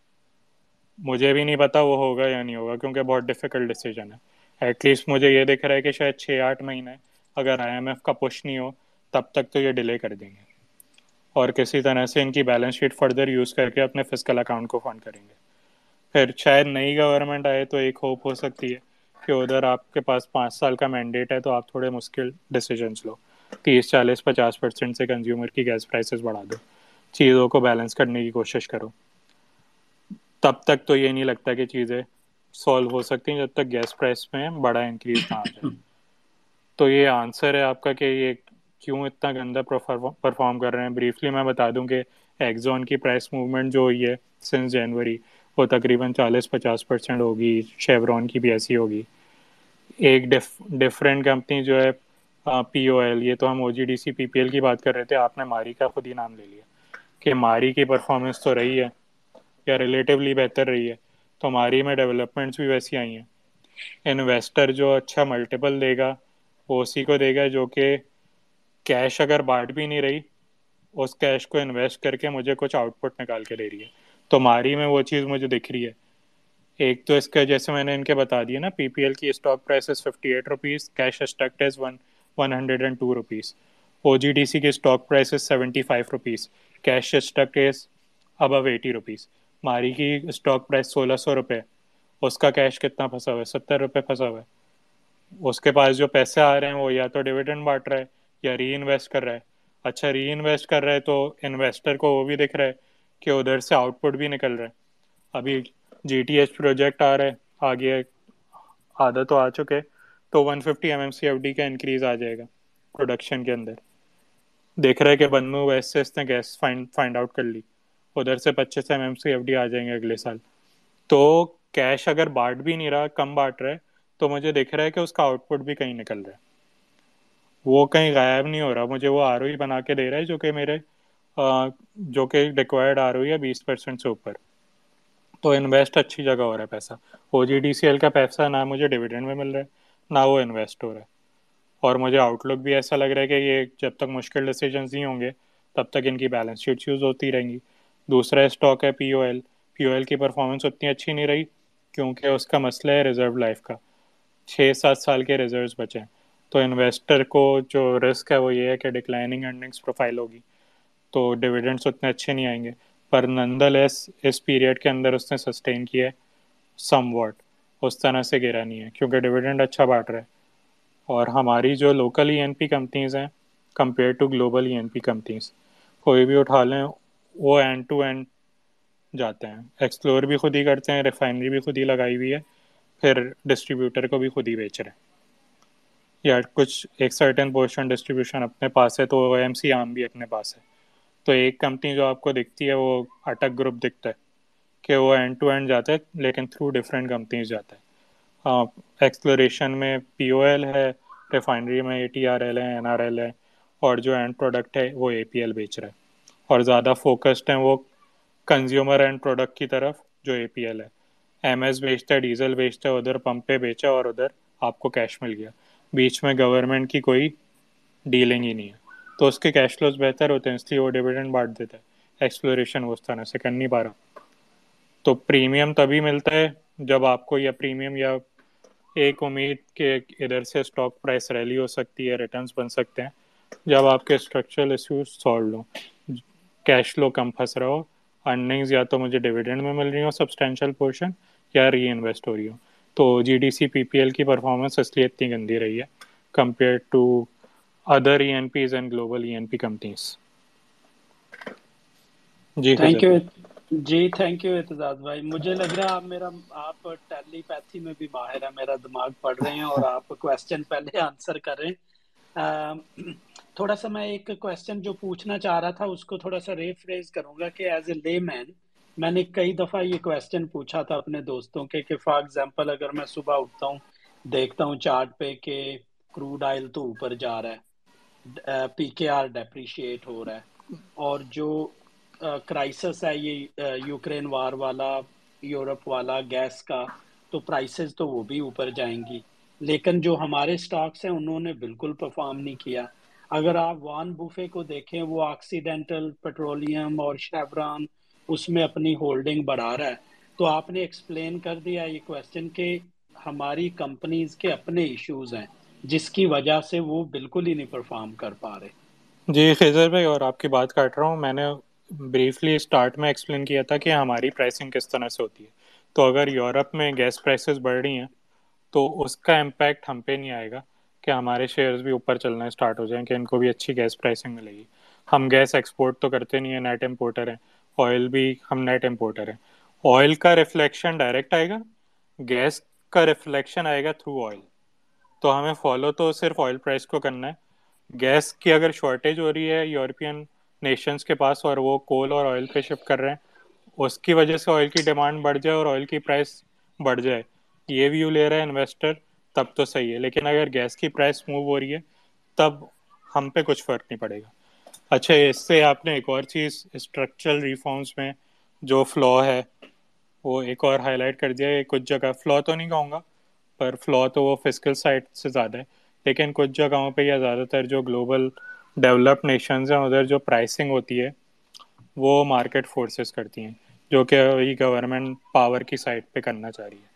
مجھے بھی نہیں پتا وہ ہوگا یا نہیں ہوگا کیونکہ بہت ڈیفیکلٹ ڈیسیجن ہے. ایٹ لیسٹ مجھے یہ دکھ رہا ہے کہ شاید 6-8 مہینے اگر IMF کا پش نہیں ہو تب تک تو یہ ڈیلے کر دیں گے اور کسی طرح سے ان کی بیلنس شیٹ فردر یوز کر کے اپنے فسکل اکاؤنٹ کو فنڈ کریں گے. پھر شاید نئی گورنمنٹ آئے تو ایک ہوپ ہو سکتی ہے کہ ادھر آپ کے پاس 5 سال کا مینڈیٹ ہے تو آپ تھوڑے مشکل ڈیسیجنس لو. 30-40-50% سے کنزیومر کی گیس پرائسز بڑھا دو, چیزوں کو بیلنس کرنے کی کوشش کرو. تب تک تو یہ نہیں لگتا کہ چیزیں سالو ہو سکتی ہیں جب تک گیس پرائس میں بڑا انکریز نہ آ جائے. تو یہ آنسر ہے آپ کا کہ یہ کیوں اتنا گندا پرفارم کر رہے ہیں. بریفلی میں بتا دوں کہ ایگزون کی پرائس موومنٹ جو ہوئی ہے سنس جنوری وہ تقریباً 40-50% ہوگی. شیورون کی بھی ایسی ہوگی. ایک ڈفرینٹ کمپنی جو ہے POL, یہ تو ہم OGDC PPL کی بات کر رہے تھے, آپ نے ماری کا خود ہی نام لے لیا کہ ماری کی پرفارمنس تو رہی ہے یا ریلیٹیولی بہتر رہی ہے. تو ہماری میں ڈیولپمنٹس بھی ویسی آئی ہیں. انویسٹر جو اچھا ملٹیپل دے گا وہ اسی کو دے گا جو کہ کیش اگر بانٹ بھی نہیں رہی اس کیش کو انویسٹ کر کے مجھے کچھ آؤٹ پٹ نکال کے دے رہی ہے. تو ہماری میں وہ چیز مجھے دکھ رہی ہے. ایک تو اس کا جیسے میں نے ان کے بتا دیا نا, PPL کی stock prices $58, cash stacked is 102 rupees. OGDC کی stock prices $75, cash stacked is above 80 rupees. Mari کی اسٹاک پرائس $1600, اس کا کیش کتنا پھنسا ہوا ہے؟ $70 پھنسا ہوا ہے. اس کے پاس جو پیسے آ رہے ہیں وہ یا تو ڈیویڈنڈ بانٹ رہا ہے یا ری انویسٹ کر رہا ہے. اچھا ری انویسٹ کر رہا ہے تو انویسٹر کو وہ بھی دکھ رہا ہے کہ ادھر سے آؤٹ پٹ بھی نکل رہا ہے. ابھی جی ٹی ایچ پروجیکٹ آ رہا ہے, آگے آدھا تو آ چکے, تو 150 M M C F D کا انکریز آ جائے گا پروڈکشن کے اندر. دیکھ رہے کہ بنو ویسٹ سے اس نے گیس فائنڈ آؤٹ کر لی, ادھر سے 25 M M C F D آ جائیں گے اگلے سال. تو کیش اگر بانٹ بھی نہیں رہا, کم بانٹ رہا ہے, تو مجھے دکھ رہا ہے کہ اس کا آؤٹ پٹ بھی کہیں نکل رہا ہے, وہ کہیں غائب نہیں ہو رہا. مجھے وہ آر او ای بنا کے دے رہا ہے جو کہ میرے جو کہ ریکوائرڈ آر او ای ہے 20% سے اوپر. تو انویسٹ اچھی جگہ ہو رہا ہے پیسہ. او جی ڈی سی ایل کا پیسہ نہ مجھے ڈیویڈنڈ میں مل رہا ہے, نہ وہ انویسٹ ہو رہا ہے, اور مجھے آؤٹ لک بھی ایسا لگ رہا ہے کہ یہ جب تک مشکل ڈیسیجنز نہیں ہوں گے تب تک ان کی بیلنس شیٹس یوز ہوتی رہیں گی. دوسرا اسٹاک ہے P O L. P O L کی پرفارمنس اتنی اچھی نہیں رہی کیونکہ اس کا مسئلہ ہے ریزرو لائف کا, 6-7 سال کے ریزروز بچے ہیں. تو انویسٹر کو جو رسک ہے وہ یہ ہے کہ ڈکلائننگ ارننگس پروفائل ہوگی, تو ڈیویڈنڈس اتنے اچھے نہیں آئیں گے. پر نند لیس اس پیریڈ کے اندر اس نے سسٹین کیا ہے سم واٹ, اس طرح سے گرا نہیں ہے کیونکہ ڈیویڈنڈ اچھا بانٹ رہا ہے. اور ہماری جو local E N P companies ہیں compare to global E N P companies, کوئی بھی اٹھا لیں وہ اینڈ ٹو اینڈ جاتے ہیں, ایکسپلور بھی خود ہی کرتے ہیں, ریفائنری بھی خود ہی لگائی ہوئی ہے, پھر ڈسٹریبیوٹر کو بھی خود ہی بیچ رہے ہیں, یا کچھ ایک سرٹن پورشن ڈسٹریبیوشن اپنے پاس ہے تو او ایم سی آم بھی اپنے پاس ہے. تو ایک کمپنی جو آپ کو دکھتی ہے وہ اٹک گروپ دکھتا ہے کہ وہ اینڈ ٹو اینڈ جاتا ہے لیکن تھرو ڈفرینٹ کمپنیز جاتا ہے. ایکسپلوریشن میں پی او ایل ہے, ریفائنری میں اے ٹی آر ایل ہے, این آر ایل ہے, اور جو اینڈ پروڈکٹ ہے وہ اے پی ایل بیچ رہا ہے. اور زیادہ فوکسڈ ہیں وہ کنزیومر اینڈ پروڈکٹ کی طرف جو اے پی ایل ہے. ایم ایس بیچتا ہے, ڈیزل بیچتا ہے, ادھر پمپ پہ بیچا اور ادھر آپ کو کیش مل گیا, بیچ میں گورنمنٹ کی کوئی ڈیلنگ ہی نہیں ہے. تو اس کے کیش فلوز بہتر ہوتے ہیں, اس لیے وہ ڈیویڈنڈ بانٹ دیتا ہے. ایکسپلوریشن وہ اس طرح سے کر نہیں پا رہا. تو پریمیم تبھی ملتا ہے جب آپ کو یا پریمیم یا ایک امید کہ ادھر سے اسٹاک پرائس ریلی ہو سکتی ہے, ریٹرنس بن سکتے ہیں, جب آپ کے اسٹرکچرل ایشوز سالو ہوں, کیش فلو کم پھنس رہا ہو, ارننگز یا تو مجھے ڈیویڈنڈ میں مل رہی ہوں سبسٹینشیل پورشن یا ری انویسٹ ہو رہی ہوں. تو G D C P P L کی پرفارمنس اس لیے اتنی گندی رہی ہے compare to other E N Ps and global E N P companies. جی تھینک یو. جی تھینک یو اعتزاز بھائی. مجھے لگ رہا ہے آپ ٹیلی پیتھی میں بھی ماہر ہیں, میرا دماغ پڑھ رہے ہیں اور آپ کوشچن پہلے آنسر کر رہے ہیں. تھوڑا سا میں ایک کویسچن جو پوچھنا چاہ رہا تھا اس کو تھوڑا سا ریفریز کروں گا کہ ایز اے لے مین میں نے کئی دفعہ یہ کویسچن پوچھا تھا اپنے دوستوں کے کہ فار ایگزامپل اگر میں صبح اٹھتا ہوں دیکھتا ہوں چارٹ پہ کہ کروڈ آئل تو اوپر جا رہا ہے, پی کے آر ڈیپریشیٹ ہو رہا ہے, اور جو کرائسس ہے یہ یوکرین وار والا, یورپ والا گیس کا, تو پرائسز تو وہ بھی اوپر جائیں گی, لیکن جو ہمارے سٹاکس ہیں انہوں نے بالکل پرفارم نہیں کیا. اگر آپ وارن بفے کو دیکھیں وہ آکسیڈینٹل پیٹرولیم اور شیوران اس میں اپنی ہولڈنگ بڑھا رہا ہے. تو آپ نے ایکسپلین کر دیا یہ کویسچن کہ ہماری کمپنیز کے اپنے ایشوز ہیں جس کی وجہ سے وہ بالکل ہی نہیں پرفارم کر پا رہے. جی خضر بھائی, اور آپ کی بات کاٹ رہا ہوں, میں نے بریفلی اسٹارٹ میں ایکسپلین کیا تھا کہ ہماری پرائسنگ کس طرح سے ہوتی ہے. تو اگر یورپ میں گیس پرائسز بڑھ رہی ہیں تو اس کا امپیکٹ ہم پہ نہیں آئے گا کہ ہمارے شیئرز بھی اوپر چلنا اسٹارٹ ہو جائیں کہ ان کو بھی اچھی گیس پرائسنگ ملے گی. ہم گیس ایکسپورٹ تو کرتے نہیں ہیں, نیٹ امپورٹر ہیں, آئل بھی ہم نیٹ امپورٹر ہیں. آئل کا ریفلیکشن ڈائریکٹ آئے گا, گیس کا ریفلیکشن آئے گا تھرو آئل. تو ہمیں فالو تو صرف آئل پرائس کو کرنا ہے. گیس کی اگر شارٹیج ہو رہی ہے یورپین نیشنز کے پاس اور وہ کول اور آئل پہ شفٹ کر رہے ہیں, اس کی وجہ سے آئل کی ڈیمانڈ بڑھ جائے اور آئل کی پرائس بڑھ جائے, یہ ویو لے رہا ہے انویسٹر, تب تو صحیح ہے. لیکن اگر گیس کی پرائس موو ہو رہی ہے تب ہم پہ کچھ فرق نہیں پڑے گا. اچھا, اس سے آپ نے ایک اور چیز اسٹرکچرل ریفارمز میں جو فلو ہے وہ ایک اور ہائی لائٹ کر دیا ہے. کچھ جگہ فلو تو نہیں کہوں گا پر فلو تو وہ فسکل سائٹ سے زیادہ ہے, لیکن کچھ جگہوں پہ یا زیادہ تر جو گلوبل ڈیولپڈ نیشنز ہیں ادھر جو پرائسنگ ہوتی ہے وہ مارکیٹ فورسز کرتی ہیں جو کہ وہی گورنمنٹ پاور کی سائٹ پہ کرنا چاہ رہی ہے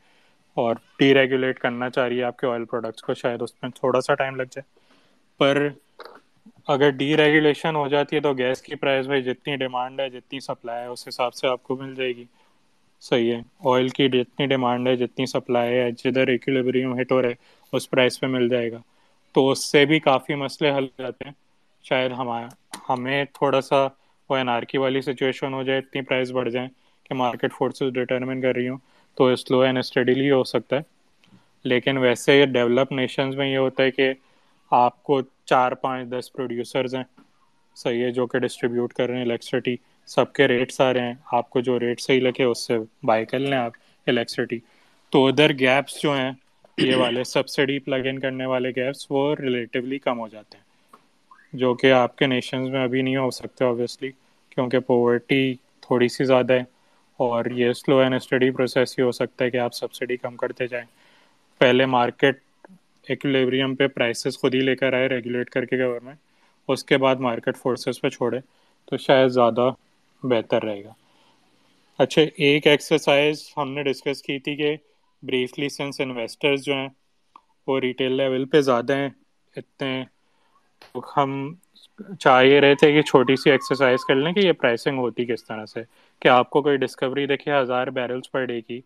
اور ڈی ریگولیٹ کرنا چاہ رہی ہے آپ کے آئل پروڈکٹس کو. شاید اس میں تھوڑا سا ٹائم لگ جائے پر اگر ڈی ریگولیشن ہو جاتی ہے تو گیس کی پرائز بھائی جتنی ڈیمانڈ ہے جتنی سپلائی ہے اس حساب سے آپ کو مل جائے گی. صحیح ہے، آئل کی جتنی ڈیمانڈ ہے جتنی سپلائی ہے جدھر ایکویلیبریم ہٹ ہو رہا ہے اس پرائس پہ مل جائے گا، تو اس سے بھی کافی مسئلے حل ہو جاتے ہیں. شاید ہمیں تھوڑا سا وہ انارکی والی سچویشن ہو جائے، اتنی پرائز بڑھ جائیں کہ مارکیٹ فورسز ڈٹرمن کر رہی ہوں، تو سلو اینڈ اسٹڈیلی ہو سکتا ہے. لیکن ویسے ڈیولپ نیشنز میں یہ ہوتا ہے کہ آپ کو 4-5-10 پروڈیوسرز ہیں، صحیح ہے، جو کہ ڈسٹریبیوٹ کر رہے ہیں الیکٹرسٹی، سب کے ریٹس آ رہے ہیں، آپ کو جو ریٹ صحیح لگے اس سے بائی کر لیں آپ الیکٹرسٹی. تو ادھر گیپس جو ہیں یہ والے سبسڈی پلگ ان کرنے والے گیپس وہ ریلیٹیولی کم ہو جاتے ہیں، جو کہ آپ کے نیشنز میں ابھی نہیں ہو سکتے آبویسلی، کیونکہ پوورٹی تھوڑی سی زیادہ ہے، اور یہ سلو اینڈ اسٹڈی پروسیس ہی ہو سکتا ہے کہ آپ سبسڈی کم کرتے جائیں. پہلے مارکیٹ ایکویلیبریم پہ پرائسز خود ہی لے کر آئے ریگولیٹ کر کے گورنمنٹ، اس کے بعد مارکیٹ فورسز پہ چھوڑے تو شاید زیادہ بہتر رہے گا. اچھا، ایک ایکسرسائز ہم نے ڈسکس کی تھی کہ بریفلی سنس انویسٹرز جو ہیں وہ ریٹیل لیول پہ زیادہ ہیں اتنے، تو ہم چاہ یہ رہے تھے کہ چھوٹی سی ایکسرسائز کر لیں کہ یہ پرائسنگ ہوتی کس طرح سے، کہ آپ کو کوئی ڈسکوری دیکھے 1000 بیرلز پر ڈے کی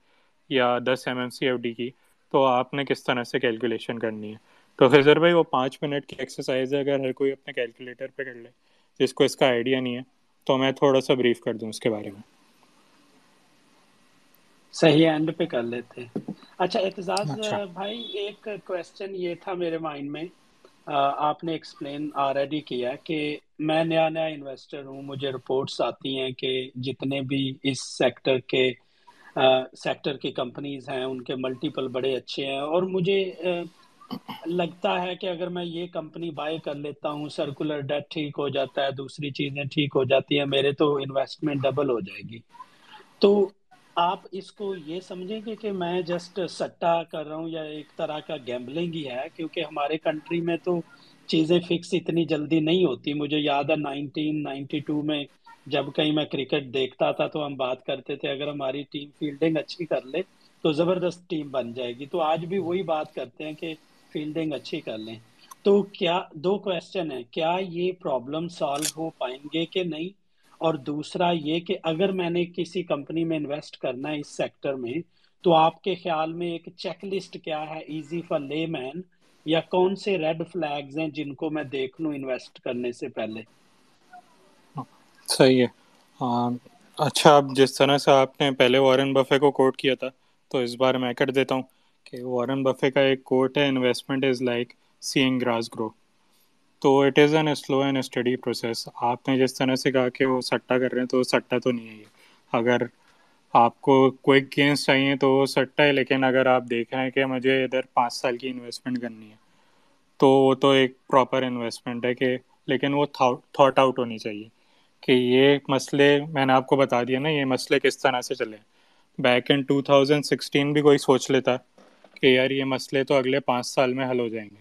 یا 10 MMCFD کی، تو آپ نے کس طرح سے کیلکولیشن کرنی ہے. تو خضر بھائی وہ 5 منٹ کی ایکسرسائز ہے، اگر ہر کوئی اپنے کیلکولیٹر پہ کر لے جس کو اس کا آئیڈیا نہیں ہے، تو میں تھوڑا سا بریف کر دوں اس کے بارے میں. صحیح، اینڈ پہ کر لیتے. اچھا اعتزاز بھائی، ایک کویسچن یہ تھا میرے مائنڈ میں، آپ نے ایکسپلین آلریڈی کیا کہ میں نیا نیا انویسٹر ہوں، مجھے رپورٹس آتی ہیں کہ جتنے بھی اس سیکٹر کی کمپنیز ہیں ان کے ملٹیپل بڑے اچھے ہیں، اور مجھے لگتا ہے کہ اگر میں یہ کمپنی بائی کر لیتا ہوں سرکولر ڈیٹ ٹھیک ہو جاتا ہے، دوسری چیزیں ٹھیک ہو جاتی ہیں، میرے تو انویسٹمنٹ ڈبل ہو جائے گی. تو آپ اس کو یہ سمجھیں گے کہ میں جسٹ سٹا کر رہا ہوں یا ایک طرح کا گیمبلنگ ہی ہے، کیونکہ ہمارے کنٹری میں تو چیزیں فکس اتنی جلدی نہیں ہوتی. مجھے یاد ہے 1992 میں جب کہیں میں کرکٹ دیکھتا تھا تو ہم بات کرتے تھے اگر ہماری ٹیم فیلڈنگ اچھی کر لے تو زبردست ٹیم بن جائے گی. تو آج بھی وہی بات کرتے ہیں کہ فیلڈنگ اچھی کر لیں. تو کیا دو کویسچن ہیں، کیا یہ پرابلم سالو ہو پائیں گے کہ نہیں؟ اور دوسرا یہ کہ اگر میں نے کسی کمپنی میں انویسٹ کرنا ہے اس سیکٹر میں تو آپ کے خیال میں ایک چیک لسٹ کیا ہے ایزی فار لے مین، یا کون سے ریڈ فلیگز ہیں جن کو میں دیکھ لوں انویسٹ کرنے سے پہلے؟ صحیح ہے. اچھا، اب جس طرح سے آپ نے پہلے وارن بفے کو کوٹ کیا تھا تو اس بار میں کر دیتا ہوں کہ وارن بفے کا ایک کوٹ ہے، investment is like seeing grass grow. تو it is an slow and steady process. آپ نے جس طرح سے کہا کہ وہ سٹا کر رہے ہیں تو سٹا تو نہیں ہے یہ. اگر آپ کو کوئک گینس چاہیے تو وہ سٹا ہے، لیکن اگر آپ دیکھ رہے ہیں کہ مجھے ادھر 5 سال کی انویسٹمنٹ کرنی ہے تو وہ تو ایک پراپر انویسٹمنٹ ہے کہ، لیکن وہ تھاٹ آؤٹ ہونی چاہیے کہ یہ مسئلے میں نے آپ کو بتا دیا نا، یہ مسئلے کس طرح سے چلے. بیک ان 2016 بھی کوئی سوچ لیتا کہ یار یہ مسئلے تو اگلے 5 سال میں حل ہو جائیں گے،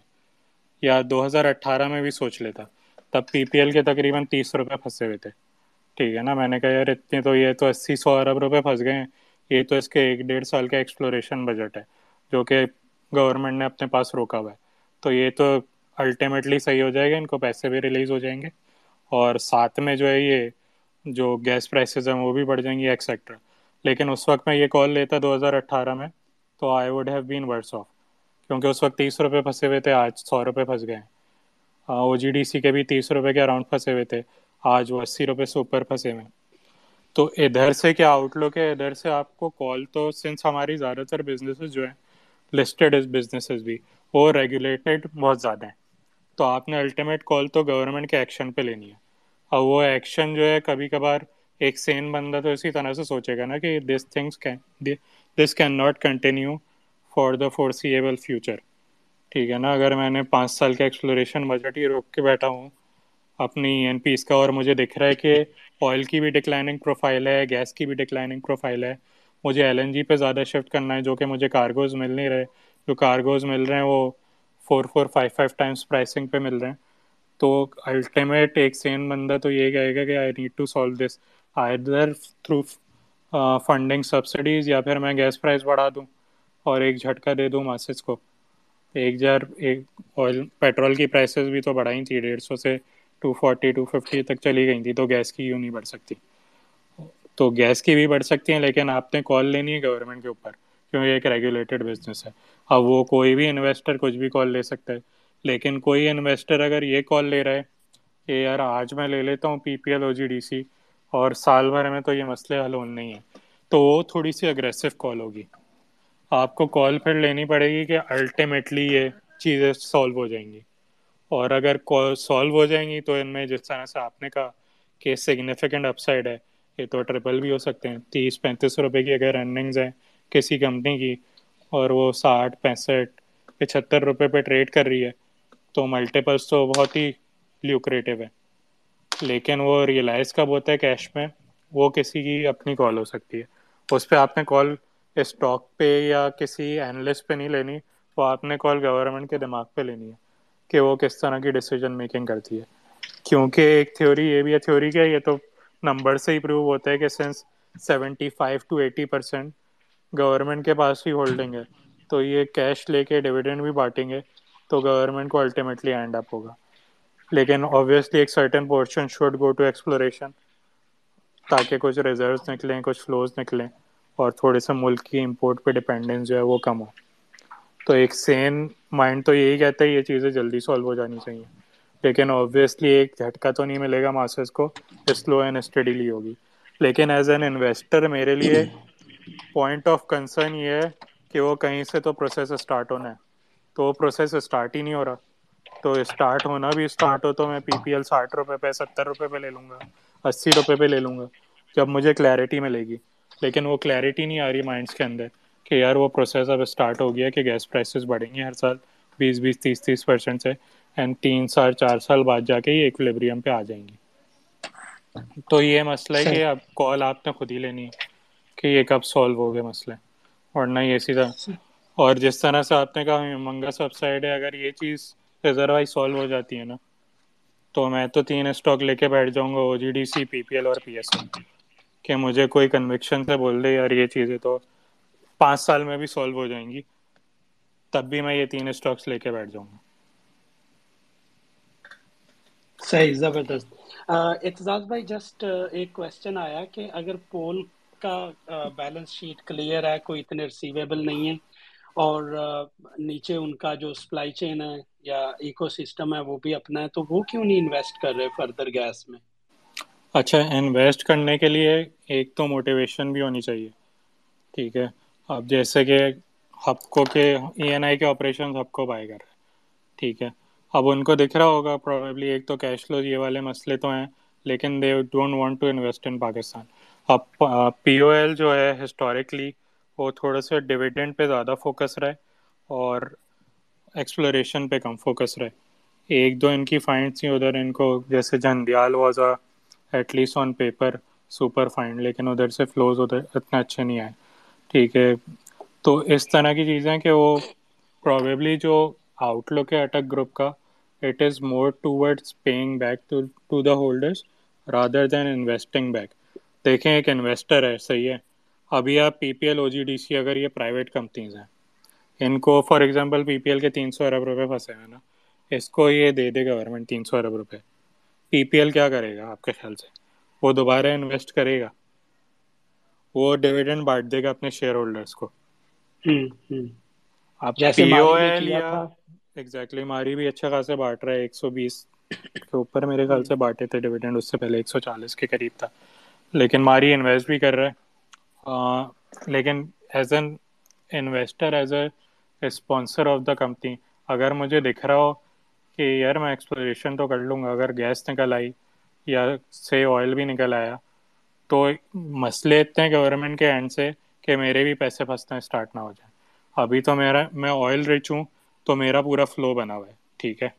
یا 2018 میں بھی سوچ لیتا. تب پی پی ایل کے تقریباً 30 روپے پھنسے ہوئے تھے، ٹھیک ہے نا. میں نے کہا یار اتنے تو یہ تو 80-100 ارب روپے پھنس گئے ہیں، یہ تو اس کے 1-1.5 سال کا ایکسپلوریشن بجٹ ہے جو کہ گورنمنٹ نے اپنے پاس روکا ہوا ہے، تو یہ تو الٹیمیٹلی صحیح ہو جائے گا، ان کو پیسے بھی ریلیز ہو جائیں گے، اور ساتھ میں جو ہے یہ جو گیس پرائسز ہیں وہ بھی بڑھ جائیں گی ایکسیٹرا. لیکن اس وقت میں یہ کال لیتا 2018 میں تو I would have been worse off, کیونکہ اس وقت 30 روپے پھنسے ہوئے تھے، آج 100 روپے پھنس گئے ہیں. او جی ڈی سی کے بھی 30 روپے کے اراؤنڈ پھنسے ہوئے تھے، آج وہ 80 روپے سے اوپر پھنسے ہوئے ہیں. تو ادھر سے کیا آؤٹ لک ہے، ادھر سے آپ کو کال تو سنس ہماری زیادہ تر بزنسز جو ہیں لسٹڈ بزنسز بھی وہ ریگولیٹڈ بہت زیادہ ہیں، تو آپ نے الٹیمیٹ کال تو گورنمنٹ کے ایکشن پہ لینی ہے. اور وہ ایکشن جو ہے کبھی کبھار ایک سین بندہ تو اسی طرح سے سوچے گا نا کہ this can not continue for the foreseeable future. ٹھیک ہے نا، اگر میں نے 5 سال کا ایکسپلوریشن بجٹ ہی روک کے بیٹھا ہوں اپنی این پی اس کا، اور مجھے دکھ رہا ہے کہ آئل کی بھی ڈکلائننگ پروفائل ہے، گیس کی بھی ڈکلائننگ پروفائل ہے، مجھے ایل این جی پہ زیادہ شفٹ کرنا ہے جو کہ مجھے کارگوز مل نہیں رہے، جو کارگوز مل رہے ہیں وہ 4-5 ٹائمس پرائسنگ پہ مل رہے ہیں. تو الٹیمیٹ ایک سین بندہ تو یہ کہے گا کہ I need to solve this either through funding subsidies, یا پھر میں گیس پرائز بڑھا دوں اور ایک جھٹکا دے دوں ماسز کو. آئل پیٹرول کی پرائسز بھی تو بڑھائی تھی، 150 سے 240-250 تک چلی گئی تھی، تو گیس کی یوں نہیں بڑھ سکتی. تو گیس کی بھی بڑھ سکتی ہیں، لیکن آپ نے کال لینی ہے گورنمنٹ کے اوپر، کیونکہ یہ ایک ریگولیٹڈ بزنس ہے. اب وہ کوئی بھی انویسٹر کچھ بھی کال لے سکتا ہے، لیکن کوئی انویسٹر اگر یہ کال لے رہا ہے کہ یار آج میں لے لیتا ہوں پی P L O G D سی اور سال بھر میں تو یہ مسئلے حل ہونے نہیں ہیں، تو وہ تھوڑی سی اگریسو کال ہوگی. آپ کو کال پھر لینی پڑے گی کہ الٹیمیٹلی یہ چیزیں سالو ہو جائیں گی، اور اگر سالو ہو جائیں گی تو ان میں جس طرح سے آپ نے کہا کہ سگنیفیکنٹ اپ سائڈ ہے، یہ تو ٹرپل بھی ہو سکتے ہیں. 30-35 روپے کی اگر ارننگز ہیں کسی کمپنی کی اور وہ 60-65-75 روپے پہ ٹریڈ کر رہی ہے، تو ملٹیپلس تو بہت ہی لیوکریٹو ہے، لیکن وہ ریئلائز کب ہوتا ہے کیش میں، وہ کسی کی اپنی کال ہو سکتی ہے. اس پہ آپ نے کال اسٹاک پہ یا کسی اینالسٹ پہ نہیں لینی، وہ آپ نے کال گورنمنٹ کے دماغ پہ لینی ہے کہ وہ کس طرح کی ڈیسیجن میکنگ کرتی ہے. کیونکہ ایک تھیوری یہ بھی ہے، تھیوری کیا، یہ تو نمبر سے ہی پروو ہوتا ہے کہ سنس 75-80% گورنمنٹ کے پاس ہی ہولڈنگ ہے، تو یہ کیش لے کے ڈیویڈنڈ بھی بانٹیں گے تو گورنمنٹ کو الٹیمیٹلی اینڈ اپ ہوگا. لیکن آبویسلی ایک certain portion should go to exploration تاکہ کچھ ریزروز نکلیں، کچھ فلوز نکلیں، اور تھوڑے سے ملک کی امپورٹ پہ ڈپینڈنس جو ہے وہ کم ہو. تو ایک سین مائنڈ تو یہی کہتا ہے یہ چیزیں جلدی سالو ہو جانی چاہیے، لیکن آبویسلی ایک جھٹکا تو نہیں ملے گا ماسز کو، سلو اینڈ اسٹڈیلی ہوگی. لیکن ایز این انویسٹر میرے لیے پوائنٹ آف کنسرن یہ ہے کہ وہ کہیں سے تو پروسیس اسٹارٹ ہونا ہے، تو وہ پروسیس اسٹارٹ ہی نہیں ہو رہا. تو اسٹارٹ ہونا بھی اسٹارٹ ہو تو میں پی پی ایل 60 روپے پہ، 70 روپے پہ لے لوں گا، 80 روپے پہ لے لوں گا جب مجھے کلیئرٹی ملے گی. لیکن وہ کلیئرٹی نہیں آ رہی مائنڈس کے اندر کہ یار وہ پروسیس اب اسٹارٹ ہو گیا کہ گیس پرائسز بڑھیں گے ہر سال 20-30% سے، اینڈ 3-4 سال بعد جا کے یہ ایکولیبریم پہ آ جائیں گی. تو یہ مسئلہ ہے کہ اب کال آپ نے خود ہی لینی ہے کہ یہ کب سالو ہو گیا مسئلہ، اور نہ یہ سیدھا. اور جس طرح سے آپ نے کہا ہیومنگس اپ سائڈ ہے، اگر یہ چیز ریزروائز سالو ہو جاتی ہے نا، تو میں تو 3 اسٹاک لے کے بیٹھ جاؤں گا، او G D C, P P L اور پی ایس او، کہ مجھے کوئی کنوکشن سے بول دے یار یہ چیزیں تو 5 سال میں بھی سالو ہو جائیں گی، تب بھی میں یہ 3 اسٹاکس لے کے بیٹھ جاؤں گا. صحیح، زبردست. اعتزاز بھائی، جسٹ ایک کویسچن آیا کہ اگر پول کا بیلنس شیٹ کلیئر ہے، کوئی اتنے ریسیویبل نہیں ہے، اور نیچے ان کا جو سپلائی چین ہے یا ایکو سسٹم ہے وہ بھی اپنا ہے، تو وہ کیوں نہیں انویسٹ کر رہے فردر گیس میں؟ اچھا، انویسٹ کرنے کے لیے ایک تو موٹیویشن بھی ہونی چاہیے، ٹھیک ہے. اب جیسے کہ ہپکو کے ای این آئی کے آپریشنز ہپکو بائی کر رہے ہیں، ٹھیک ہے. اب ان کو دکھ رہا ہوگا پروبیبلی ایک تو کیش فلو یہ والے مسئلے تو ہیں، لیکن they don't want to invest in Pakistan. اب پی او ایل جو ہے ہسٹوریکلی وہ تھوڑا سا ڈویڈنڈ پہ زیادہ فوکس رہے اور ایکسپلوریشن پہ کم فوکس رہے. ایک دو ان کی فائنڈس ہی ادھر ان کو، جیسے Jhandial was at least on paper super find, لیکن ادھر سے فلوز ادھر اتنے اچھے نہیں آئے، ٹھیک ہے. تو اس طرح کی چیزیں کہ وہ پروبیبلی جو آؤٹ لک ہے اٹک گروپ کا، it is more towards paying back to the holders rather than investing back. دیکھیں، ایک انویسٹر ہے، صحیح ہے. ابھی آپ پی P L O G D سی، اگر یہ پرائیویٹ کمپنیز ہیں، ان کو for example P P L کے 300 ارب روپے پھنسے ہیں نا، اس کو یہ دے دے گورنمنٹ 300 ارب روپے، پی پی ایل کیا کرے گا آپ کے خیال سے؟ وہ دوبارہ انویسٹ کرے گا، وہ ڈویڈنڈ بانٹ دے گا اپنے شیئر ہولڈرس کو. آپ پی او ایل یا ایگزیکٹلی ماری بھی اچھا خاصا بانٹ رہا ہے، 120 کے اوپر میرے خیال سے بانٹے تھے ڈویڈنڈ، اس سے پہلے 140 کے قریب تھا. لیکن ماری انویسٹ بھی کر رہا ہے، لیکن as an investor, as a sponsor of the company, اگر مجھے دکھ رہا ہو کہ یار میں ایکسپلوریشن تو کر لوں گا، اگر گیس نکل آئی یا سے آئل بھی نکل آیا، تو مسئلے اتنے گورنمنٹ کے اینڈ سے کہ میرے بھی پیسے پھنسنا اسٹارٹ نہ ہو جائیں. ابھی تو میرا، میں آئل رچ ہوں تو میرا پورا فلو بنا ہوا ہے، ٹھیک ہے،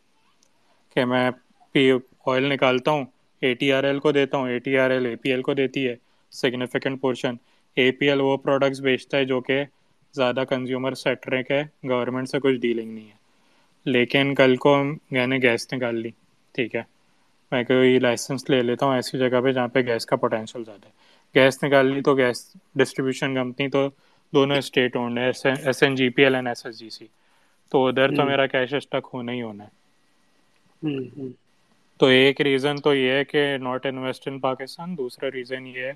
کہ میں آئل نکالتا ہوں، اے ٹی آر ایل کو دیتا ہوں، A T R L A P L کو دیتی ہے significant portion. A P L وہ پروڈکٹس بیچتا ہے جو کہ زیادہ کنزیومر سیکٹر کے، گورنمنٹ سے کچھ ڈیلنگ نہیں ہے. لیکن کل کو میں نے گیس نکال لی، ٹھیک ہے، میں کوئی لائسنس لے لیتا ہوں ایسی جگہ پہ جہاں پہ گیس کا پوٹینشیل زیادہ ہے، گیس نکال لی، تو گیس ڈسٹریبیوشن کمپنی تو دونوں اسٹیٹ اونڈ ہے، S N G P L and S S G C, تو ادھر تو میرا کیش اسٹک ہونا ہی ہونا ہے. تو ایک ریزن تو یہ ہے کہ ناٹ انویسٹ ان پاکستان. دوسرا ریزن یہ ہے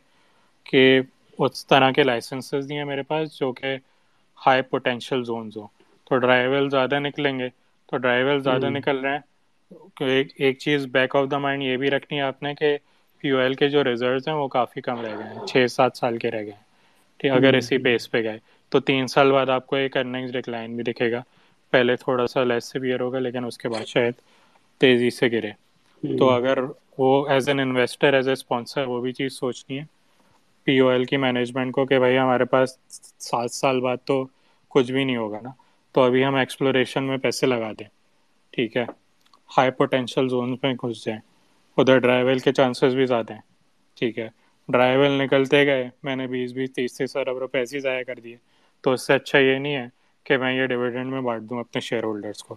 کہ اس طرح کے لائسنسز دیے ہیں میرے پاس جو کہ ہائی پوٹینشیل زونز ہوں, تو ڈرائی ویل زیادہ نکلیں گے, تو ڈرائی ویل زیادہ نکل رہے ہیں. ایک چیز بیک آف دا مائنڈ یہ بھی رکھنی ہے آپ نے کہ پی او ایل کے جو ریزروز ہیں وہ کافی کم رہ گئے ہیں, 6-7 سال کے رہ گئے ہیں. اگر اسی بیس پہ گئے تو 3 سال بعد آپ کو ایک ارننگز ڈکلائن بھی دکھے گا, پہلے تھوڑا سا لیس سیویئر ہوگا لیکن اس کے بعد شاید تیزی سے گرے. تو اگر وہ as an investor as a sponsor وہ بھی چیز سوچنی ہے پی او ایل کی مینجمنٹ کو کہ بھائی ہمارے پاس 7 سال بعد تو کچھ بھی نہیں ہوگا نا, تو ابھی ہم ایکسپلوریشن میں پیسے لگا دیں, ٹھیک ہے, ہائی پوٹینشیل زونز میں گھس جائیں, ادھر ڈرائی ویل کے چانسز بھی زیادہ ہیں, ٹھیک ہے. ڈرائی ویل نکلتے گئے میں نے 20-30 ارب روپے ایسے ضائع کر دیے, تو اس سے اچھا یہ نہیں ہے کہ میں یہ ڈیویڈنڈ میں بانٹ دوں اپنے شیئر ہولڈرس کو,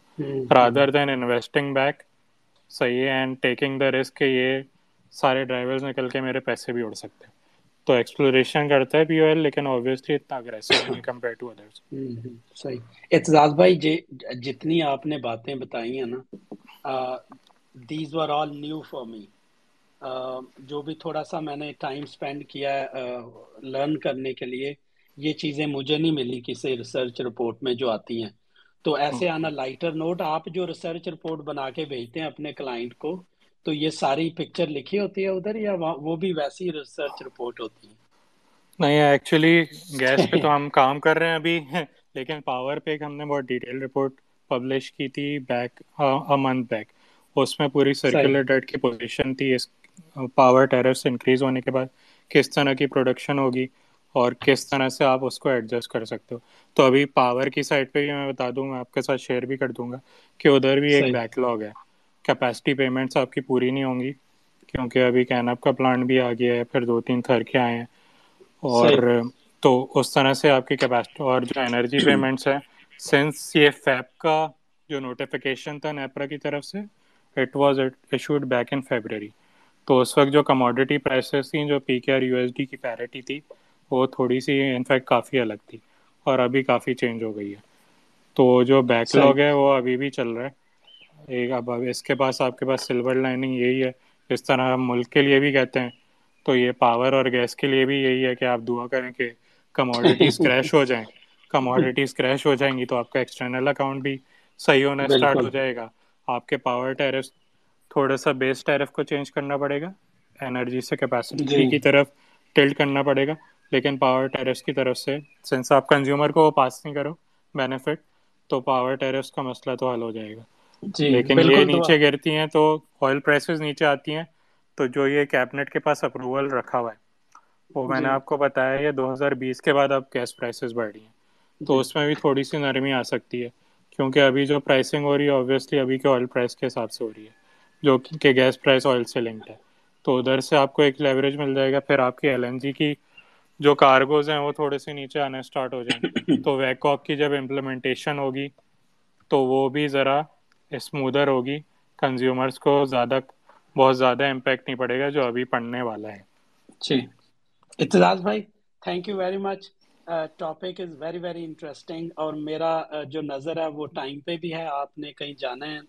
رادر دین انویسٹنگ بیک, صحیح ہے, اینڈ ٹیکنگ دا رسک کہ یہ سارے ڈرائی ویلز نکل کے میرے پیسے بھی اڑ سکتے ہیں. تو ایکسپلوریشن کرتا ہے پی او ایل لیکن obviously اتنا اگریسو نہیں کمپیئر ٹو ادرز. صحیح. اعتزاز بھائی جتنی آپ نے باتیں بتائی ہیں نا, these were all new for me. جو بھی تھوڑا سا میں نے ٹائم اسپینڈ کیا لرن کرنے کے لیے, یہ چیزیں مجھے نہیں ملی کسی ریسرچ رپورٹ میں جو آتی ہیں. تو ایسے آنا لائٹر نوٹ, آپ جو ریسرچ رپورٹ بنا کے بھیجتے ہیں اپنے کلائنٹ کو تو یہ ساری پکچر لکھی ہوتی ہے ادھر, یا وہ بھی ویسی ریسرچ رپورٹ ہوتی ہے؟ نہیں, ایکچولی گیس پہ تو ہم کام کر رہے ہیں ابھی, لیکن پاور پہ ہم نے بہت ڈیٹیل رپورٹ پبلش کی تھی بیک منتھ بیک. اس میں پوری سرکولر ڈیٹ کی پوزیشن تھی اس پاور ٹیرفس انکریز ہونے کے بعد کس طرح کی پروڈکشن ہوگی اور کس طرح سے آپ اس کو ایڈجسٹ کر سکتے ہو. تو ابھی پاور کی سائڈ پہ بھی میں بتا دوں, میں آپ کے ساتھ شیئر بھی کر دوں گا کہ ادھر بھی ایک بیک لاگ ہے, کیپیسٹی پیمنٹس آپ کی پوری نہیں ہوں گی کیونکہ ابھی کین اپ کا پلانٹ بھی آ گیا ہے, پھر 2-3 تھر کے آئے ہیں, اور تو اس طرح سے آپ کی کیپیسٹی اور جو انرجی پیمنٹس ہیں, سنس یہ فیب کا جو نوٹیفیکیشن تھا نیپرا کی طرف سے, it was issued back in February, تو اس وقت جو کموڈیٹی پرائسز تھیں جو P K R U S D کی پیرٹی تھی وہ تھوڑی سی انفیکٹ کافی الگ تھی اور ابھی کافی چینج ہو گئی ہے. تو جو بیک لاگ ہے وہ ابھی بھی چل رہا ہے. اب اس کے پاس آپ کے پاس سلور لائننگ یہی ہے, اس طرح ہم ملک کے لیے بھی کہتے ہیں, تو یہ پاور اور گیس کے لیے بھی یہی ہے کہ آپ دعا کریں کہ کموڈیٹیز کریش ہو جائیں. کموڈیٹیز کریش ہو جائیں گی تو آپ کا ایکسٹرنل اکاؤنٹ بھی صحیح ہونا اسٹارٹ ہو جائے گا, آپ کے پاور ٹیرف تھوڑا سا بیس ٹیرف کو چینج کرنا پڑے گا, انرجی سے کیپیسٹی کی طرف ٹلٹ کرنا پڑے گا, لیکن پاور ٹیرف کی طرف سے سنس آپ کنزیومر کو پاس نہیں کرو بینیفٹ, تو پاور ٹیرف کا مسئلہ تو حل ہو جائے گا. لیکن یہ نیچے گرتی ہیں تو آئل پرائسز نیچے آتی ہیں, تو جو یہ کیبنٹ کے پاس اپروول رکھا ہوا ہے وہ میں نے آپ کو بتایا یہ 2020 کے بعد اب گیس پرائسز بڑھ رہی ہیں, تو اس میں بھی تھوڑی سی نرمی آ سکتی ہے کیونکہ ابھی جو پرائسنگ ہو رہی ہے آبویسلی ابھی کے آئل پرائس کے حساب سے ہو رہی ہے جو کہ گیس پرائس آئل سے لنکڈ ہے, تو ادھر سے آپ کو ایک لیوریج مل جائے گا. پھر آپ کی ایل این جی کی جو کارگوز ہیں وہ تھوڑے سے نیچے آنا اسٹارٹ ہو جائیں گے, تو ویکاک کی جب امپلیمنٹیشن ہوگی تو وہ بھی ذرا اسمودر ہوگی, کنزیومرس کو زیادہ بہت زیادہ امپیکٹ نہیں پڑے گا جو ابھی پڑنے والا ہے. جی اعتزاز بھائی thank you very much, topic is very very interesting, اور میرا جو نظر ہے وہ ٹائم پہ بھی ہے, آپ نے کہیں جانا ہے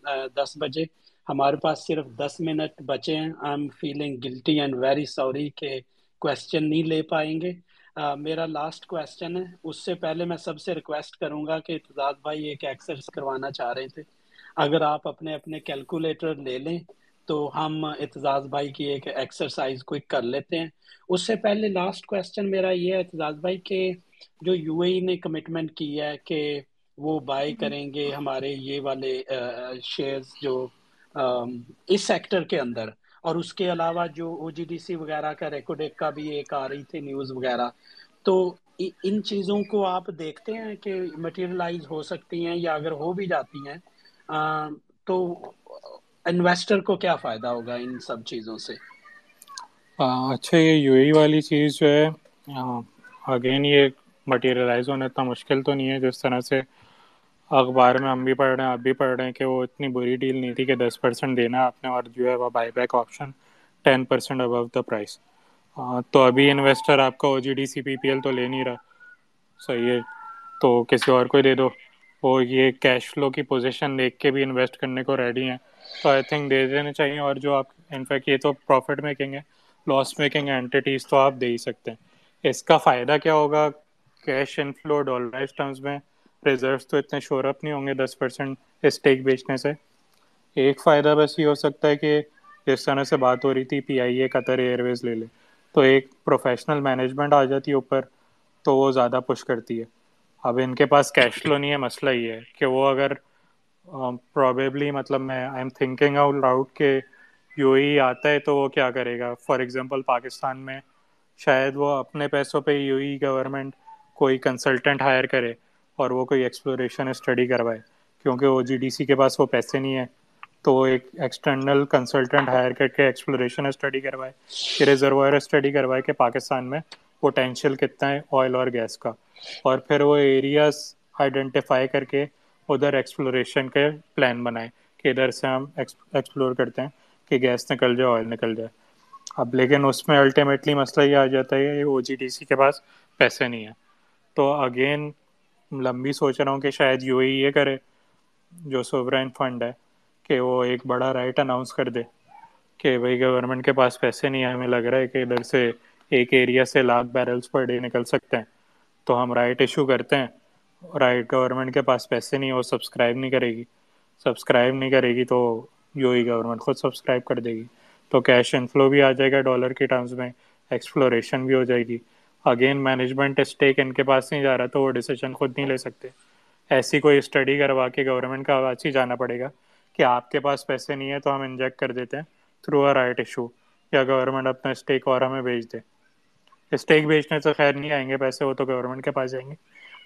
10 بجے, ہمارے پاس صرف 10 منٹ بچے ہیں. I am feeling guilty and very sorry کہ کویسچن نہیں لے پائیں گے. میرا لاسٹ کویسچن ہے, اس سے پہلے میں سب سے ریکویسٹ کروں گا کہ اعتزاز بھائی ایک ایکسرسائز کروانا چاہ رہے تھے, اگر آپ اپنے کیلکولیٹر لے لیں تو ہم اعتزاز بھائی کی ایک ایکسرسائز کوئک کر لیتے ہیں. اس سے پہلے لاسٹ کویسچن میرا یہ ہے اعتزاز بھائی کہ جو یو اے ای نے کمٹمنٹ کی ہے کہ وہ بائی کریں گے ہمارے یہ والے شیئرز جو اس سیکٹر کے اندر, اور اس کے علاوہ جو او جی ڈی سی وغیرہ کا ریکوڈیک کا بھی ایک آ رہی تھی نیوز وغیرہ, تو ان چیزوں کو آپ دیکھتے ہیں کہ مٹیریلائز ہو سکتی ہیں, یا اگر ہو بھی جاتی ہیں تو انویسٹر کو کیا فائدہ ہوگا ان سب چیزوں سے؟ اچھا, یہ یو اے ای والی چیز جو ہے اگین یہ مٹیریلائز ہونا اتنا مشکل تو نہیں ہے جس طرح سے اخبار میں ہم بھی پڑھ رہے ہیں آپ بھی پڑھ رہے ہیں کہ وہ اتنی بری ڈیل نہیں تھی کہ 10% دینا آپ نے اور جو ہے وہ by back option 10% above the price. تو ابھی انویسٹر آپ کا او G D C P P L تو لے نہیں رہا, صحیح ہے, تو کسی اور کو دے دو, وہ یہ کیش فلو کی پوزیشن دیکھ کے بھی انویسٹ کرنے کو ریڈی ہیں, تو آئی تھنک دے دینے چاہیے. اور جو آپ انفیکٹ یہ تو پروفٹ میکنگ ہے, لاس میکنگ اینٹیٹیز تو آپ دے ہی سکتے ہیں, اس کا فائدہ کیا ہوگا cash inflow dollarized terms میں؟ ریزروز تو اتنے شور اپ نہیں ہوں گے 10% اسٹیک بیچنے سے. ایک فائدہ بس یہ ہو سکتا ہے کہ جس طرح سے بات ہو رہی تھی پی آئی اے قطر ایئر ویز لے لے تو ایک پروفیشنل مینجمنٹ آ جاتی ہے اوپر تو وہ زیادہ پش کرتی ہے. اب ان کے پاس کیش فلو نہیں ہے, مسئلہ یہ ہے کہ وہ اگر پرابیبلی مطلب میں I am thinking out loud کہ یو اے ای آتا ہے تو وہ کیا کرے گا. فار ایگزامپل پاکستان میں شاید وہ اپنے پیسوں پہ یو اے ای گورنمنٹ کوئی کنسلٹنٹ ہائر کرے اور وہ کوئی ایکسپلوریشن اسٹڈی کروائے, کیونکہ او جی ڈی سی کے پاس وہ پیسے نہیں ہیں تو وہ ایک ایکسٹرنل کنسلٹنٹ ہائر کر کے ایکسپلوریشن اسٹڈی کروائے, کہ ریزروائر اسٹڈی کروائے کہ پاکستان میں پوٹینشیل کتنا ہے آئل اور گیس کا, اور پھر وہ ایریاز آئیڈینٹیفائی کر کے ادھر ایکسپلوریشن کے پلان بنائے کہ ادھر سے ہم ایکسپلور کرتے ہیں کہ گیس نکل جائے آئل نکل جائے. اب لیکن اس میں الٹیمیٹلی مسئلہ یہ آ جاتا ہے کہ او جی ڈی سی کے پاس پیسے نہیں ہیں. تو اگین لمبی سوچ رہا ہوں کہ شاید یو اے ای یہ کرے جو سوورین فنڈ ہے کہ وہ ایک بڑا رائٹ اناؤنس کر دے کہ بھائی گورنمنٹ کے پاس پیسے نہیں ہیں, ہمیں لگ رہا ہے کہ ادھر سے ایک ایریا سے 100,000 بیرلز پر ڈے نکل سکتے ہیں تو ہم رائٹ ایشو کرتے ہیں. رائٹ گورنمنٹ کے پاس پیسے نہیں, وہ سبسکرائب نہیں کرے گی تو یو اے ای گورنمنٹ خود سبسکرائب کر دے گی, تو کیش ان فلو بھی آ جائے گا ڈالر کے ٹرمز میں, ایکسپلوریشن بھی ہو جائے گی. اگین مینجمنٹ اسٹیک ان کے پاس نہیں جا رہا تو وہ ڈیسیجن خود نہیں لے سکتے, ایسی کوئی اسٹڈی کروا کے گورنمنٹ کا آج ہی جانا پڑے گا کہ آپ کے پاس پیسے نہیں ہیں تو ہم انجیکٹ کر دیتے ہیں تھرو اے رائٹ ایشو, یا گورنمنٹ اپنا اسٹیک اور ہمیں بیچ دے. اسٹیک بیچنے سے خیر نہیں آئیں گے پیسے, وہ تو گورنمنٹ کے پاس جائیں گے,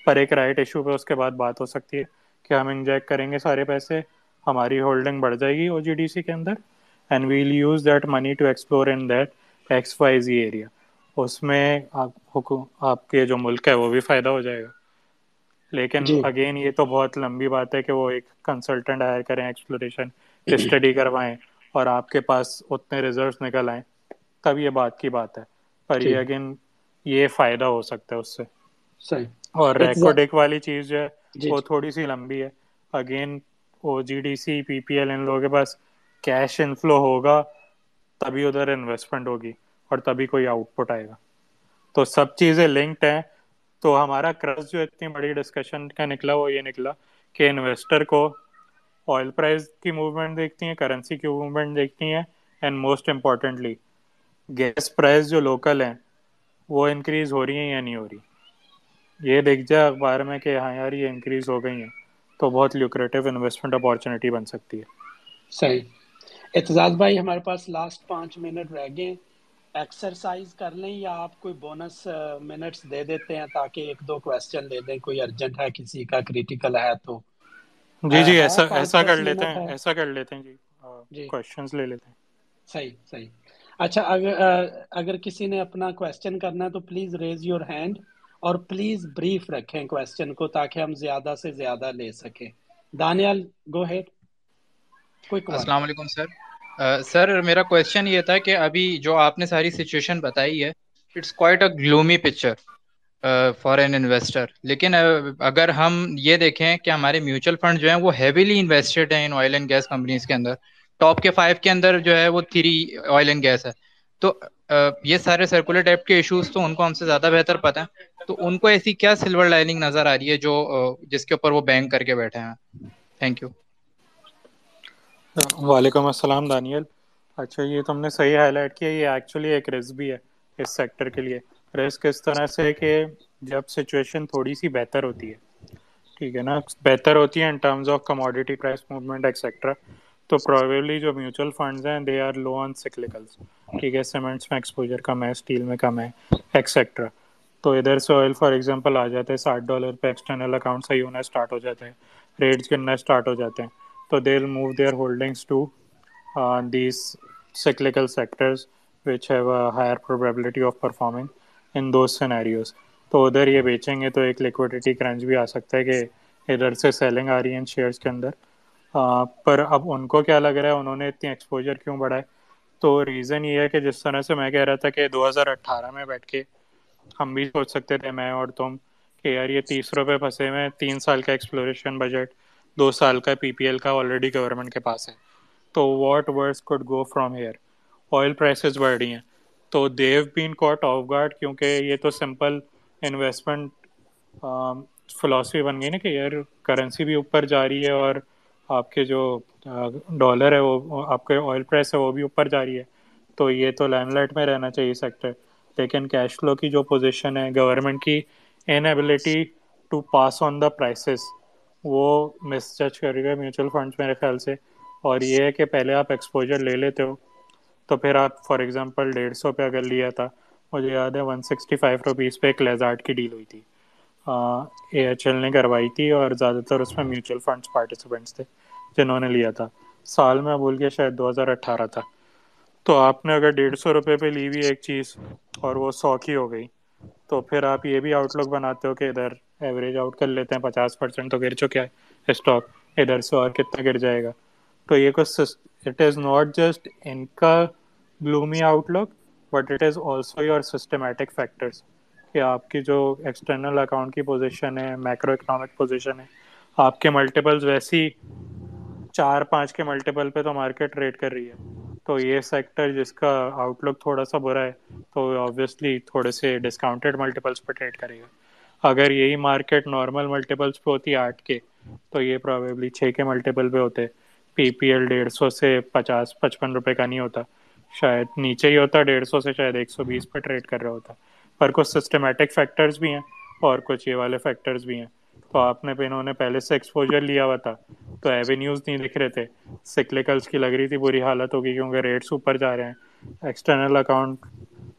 پر ایک رائٹ ایشو پہ اس کے بعد بات ہو سکتی ہے کہ ہم انجیکٹ کریں گے سارے پیسے, ہماری ہولڈنگ بڑھ جائے گی او جی ڈی سی کے اندر, and we'll use that money to explore in that X Y Z area. اس میں آپ کے جو ملک ہے وہ بھی فائدہ ہو جائے گا. لیکن اگین یہ تو بہت لمبی بات ہے کہ وہ ایک کنسلٹنٹ ہائر کریں, ایکسپلوریشن اسٹڈی کروائیں اور آپ کے پاس اتنے ریزروز نکل آئیں, تب یہ بات کی بات ہے. پر یہ اگین یہ فائدہ ہو سکتا ہے اس سے. صحیح. اور ریکارڈک والی چیز جو ہے وہ تھوڑی سی لمبی ہے. Again O G D C P P L ان لوگوں کے پاس کیش ان فلو ہوگا تبھی ادھر انویسٹمنٹ ہوگی اور تبھی کوئی آؤٹ پٹ آئے گا, تو سب چیزیں لنکڈ ہیں. تو ہمارا کرس جو اتنی بڑی ڈسکشن کا نکلا وہ یہ نکلا کہ انویسٹر کو آئل پرائز کی موومنٹ دیکھتی ہیں, کرنسی کی موومنٹ دیکھتی ہیں, and most importantly gas price جو لوکل ہیں وہ انکریز ہو رہی ہیں یا نہیں ہو رہی. یہ دیکھ جائے اخبار میں کہ ہاں یار یہ انکریز ہو گئی ہیں تو بہت لیوکریٹو انویسٹمنٹ اپارچونیٹی بن سکتی ہے. صحیح. اعتزاز بھائی ہمارے پاس لاسٹ 5 منٹ رہ گئے, ایکسرسائز کر لیں یا آپ کوئی بونس منٹس دے دیتے ہیں تاکہ 1-2 کویسچن دے دیں, کوئی ارجنٹ ہے کسی کا, کریٹیکل ہے تو. جی ایسا کر لیتے ہیں جی کویسچنز لے لیتے ہیں. صحیح. اچھا اگر کسی نے اپنا کویسچن کرنا ہے تو پلیز ریز یور ہینڈ اور پلیز بریف رکھیں کویسچن کو تاکہ ہم زیادہ سے زیادہ لے سکیں. Daniyal go head. السلام علیکم سر. سر میرا کویسچن یہ تھا کہ ابھی جو آپ نے ساری سچویشن بتائی ہے it's quite a gloomy picture for an investor, لیکن اگر ہم یہ دیکھیں کہ ہمارے میوچل فنڈ جو ہیں وہ ہیویلی انویسٹڈ ہیں in oil and gas companies کے اندر, ٹاپ کے 5 کے اندر جو ہے وہ 3 آئل اینڈ گیس ہے, تو یہ سارے سرکولر ٹیپ کے ایشوز تو ان کو ہم سے زیادہ بہتر پتہ ہیں, تو ان کو ایسی کیا سلور لائننگ نظر آ رہی ہے جو جس کے اوپر وہ بینک کر کے بیٹھے ہیں؟ Thank you. وعلیکم السلام دانیال. اچھا یہ تم نے صحیح ہائی لائٹ کیا, یہ ایکچولی ایک رسک بھی ہے اس سیکٹر کے لیے. رسک اس طرح سے کہ جب سچویشن تھوڑی سی بہتر ہوتی ہے, ٹھیک ہے نا, بہتر ہوتی ہے in terms of commodity price movement etcetera, تو پروبیبلی جو میوچل فنڈز ہیں دے آر لو آن سیکلیکلس, ٹھیک ہے, سیمنٹس میں ایکسپوجر کم ہے, اسٹیل میں کم ہے ایکسیٹرا. تو ادھر سے آئل فار ایگزامپل آ جاتے ہیں $60 پہ, ایکسٹرنل اکاؤنٹ صحیح ہونا اسٹارٹ ہو جاتے ہیں, ریٹس گرنا اسٹارٹ ہو جاتے ہیں, so they'll move their holdings to these cyclical sectors which have a higher probability of performing in those scenarios. تو ادھر یہ بیچیں گے تو ایک liquidity crunch بھی آ سکتا ہے کہ ادھر سے سیلنگ آ رہی ہے شیئرس کے اندر. پر اب ان کو کیا لگ رہا ہے, انہوں نے اتنی ایکسپوجر کیوں بڑھائے, تو ریزن یہ ہے کہ جس طرح سے میں کہہ رہا تھا کہ 2018 میں بیٹھ کے ہم بھی سوچ سکتے تھے, میں اور تم, کہ یار یہ 30 پہ پھنسے ہوئے, 3 سال کا ایکسپلوریشن بجٹ, 2 سال کا پی پی ایل کا آلریڈی گورنمنٹ کے پاس ہے, تو what worse could go from here. Oil prices بڑھ رہی ہیں تو دیو بین کاٹ آف گارڈ کیونکہ یہ تو سمپل انویسٹمنٹ فلاسفی بن گئی نا کہ یار کرنسی بھی اوپر جا رہی ہے اور آپ کے جو ڈالر ہے وہ آپ کے آئل پرائس ہے وہ بھی اوپر جا رہی ہے تو یہ تو لائم لائٹ میں رہنا چاہیے سیکٹر. لیکن کیش فلو کی جو پوزیشن ہے گورنمنٹ کی inability to pass on the prices وہ مس جج کر گئے میوچل فنڈس میرے خیال سے. اور یہ ہے کہ پہلے آپ ایکسپوجر لے لیتے ہو تو پھر آپ فار ایگزامپل 150 پہ اگر لیا تھا مجھے یاد ہے 165 روپیز پہ ایک لیزارڈ کی ڈیل ہوئی تھی اے ایچ ایل نے کروائی تھی اور زیادہ تر اس میں میوچل فنڈس پارٹیسپینٹس تھے جنہوں نے لیا تھا. سال میں بول کے شاید 2018 تھا. تو آپ نے اگر 150 روپے پہ لی ہوئی ایک چیز اور وہ 100 کی ہو گئی تو پھر آپ یہ بھی آؤٹ لک بناتے ہو کہ ادھر ایوریج آؤٹ کر لیتے ہیں 50% تو گر چکا ہے اسٹاک ادھر سے اور کتنا گر جائے گا. تو یہ کچھ اٹ از ناٹ جسٹ ان کا gloomy outlook but it is also your systematic factors کہ آپ کی جو ایکسٹرنل اکاؤنٹ کی پوزیشن ہے میکرو اکنامک پوزیشن ہے آپ کے ملٹیپلز ویسی 4-5 کے ملٹیپل پہ تو مارکیٹ ریٹ کر رہی ہے. تو یہ سیکٹر جس کا آؤٹ لک تھوڑا سا برا ہے تو آبویسلی تھوڑے سے ڈسکاؤنٹڈ ملٹیپلس پہ ٹریڈ کرے گا. اگر یہی مارکیٹ نارمل ملٹیپلس پہ ہوتی 8 کے تو یہ پرابیبلی 6 کے ملٹیپل پہ ہوتے. پی پی ایل 150 سے 50-55 روپے کا نہیں ہوتا شاید نیچے ہی ہوتا 150 سے شاید 120 پہ ٹریڈ کر رہا ہوتا. پر کچھ سسٹمیٹک فیکٹرز بھی ہیں اور کچھ یہ والے فیکٹرز بھی ہیں. تو آپ نے انہوں نے پہلے سے ایکسپوجر لیا ہوا تھا تو ایونیوز نہیں دکھ رہے تھے سیکلیکلس کی لگ رہی تھی بری حالت ہوگی کیونکہ ریٹس اوپر جا رہے ہیں ایکسٹرنل اکاؤنٹ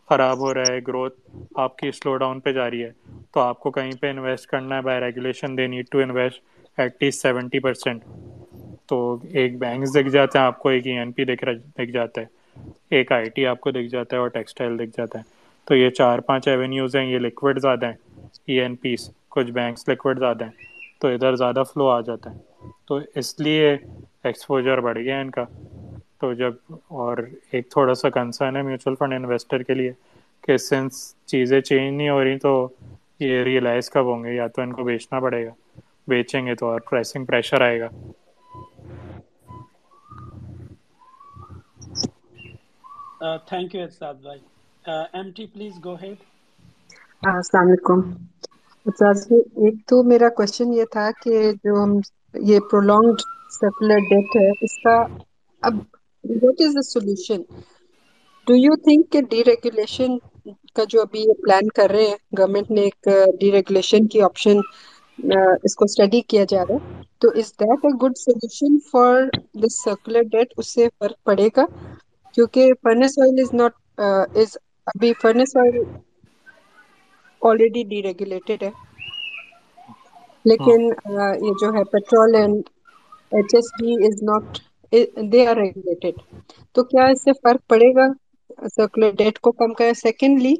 خراب ہو رہا ہے گروتھ آپ کی سلو ڈاؤن پہ جا رہی ہے تو آپ کو کہیں پہ انویسٹ کرنا ہے by regulation they need to invest at least 70%. تو ایک بینکس دکھ جاتے ہیں آپ کو ایک ای این پی دکھ جاتا ہے ایک آئی ٹی آپ کو دکھ جاتا ہے اور ٹیکسٹائل دکھ جاتا ہے. تو یہ 4-5 ایونیوز ہیں یہ لکوڈ زیادہ ہیں ای این پیز کچھ بینکس لکوڈ زیادہ ہیں تو ادھر زیادہ فلو آ جاتا ہے تو اس لیے ایکسپوجر بڑھ گیا ان کا. تو جب اور ایک تھوڑا سا کنسرن ہے میوچل فنڈ انویسٹر کے لیے کہ سنس چیزیں چینج نہیں ہو رہی تو یہ ریئلائز کب ہوں گے یا تو ان کو بیچنا پڑے گا بیچیں گے تو اور پرائسنگ پریشر آئے گا. Thank you, Aitazaz bhai. MT, please go ahead. Assalam alaikum. Aitazaz bhai, ایک تو میرا question یہ تھا کہ جو ہم یہ prolonged secular debt ہے اس کا اب what is the solution? Do you think کہ deregulation کا جو ابھی یہ plan کر رہے ہیں گورنمنٹ نے ایک deregulation کی option اس کو study کیا جا رہا ہے تو is that a good solution for this circular debt? اس سے فرق پڑے گا کیونکہ furnace oil is not is ابھی furnace oil already deregulated ہے لیکن یہ جو ہے petrol and H S D is not they are regulated تو کیا اس سے فرق پڑے گا سرکولر ڈیٹ کو کم کریں. Secondly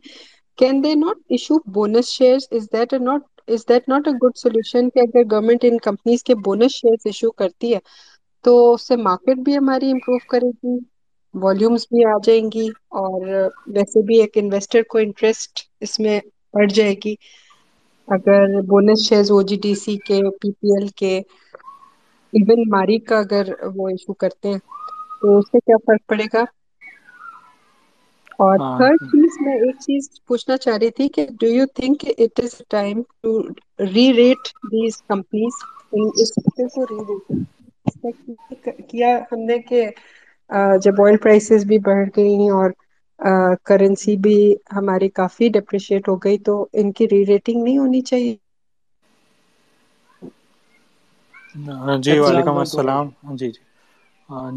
can they not issue bonus shares is that not a good solution کہ اگر گورنمنٹ ان کمپنیز کے بونس شیئرز ایشو کرتی ہے تو اس سے مارکیٹ بھی ہماری امپروو کرے گی والیومس بھی آ جائیں گی اور ویسے بھی ایک انویسٹر کو انٹرسٹ اس میں بڑھ جائے گی اگر bonus shares O G D C کے پی پی ایل کے ایون ماری کا اگر وہ ایشو کرتے ہیں تو اس سے کیا فرق پڑے گا. اور تھرڈ چیز میں ایک چیز پوچھنا چاہ رہی تھی کہ do you think it is time to re rate these companies اس کو ری ریٹ کیا ہم نے کہ جب آئل پرائسز بھی بڑھ گئیں اور کرنسی بھی ہماری کافی ڈپریشیٹ ہو گئی تو ان کی ری ریٹنگ نہیں ہونی چاہیے. جی وعلیکم السلام. جی جی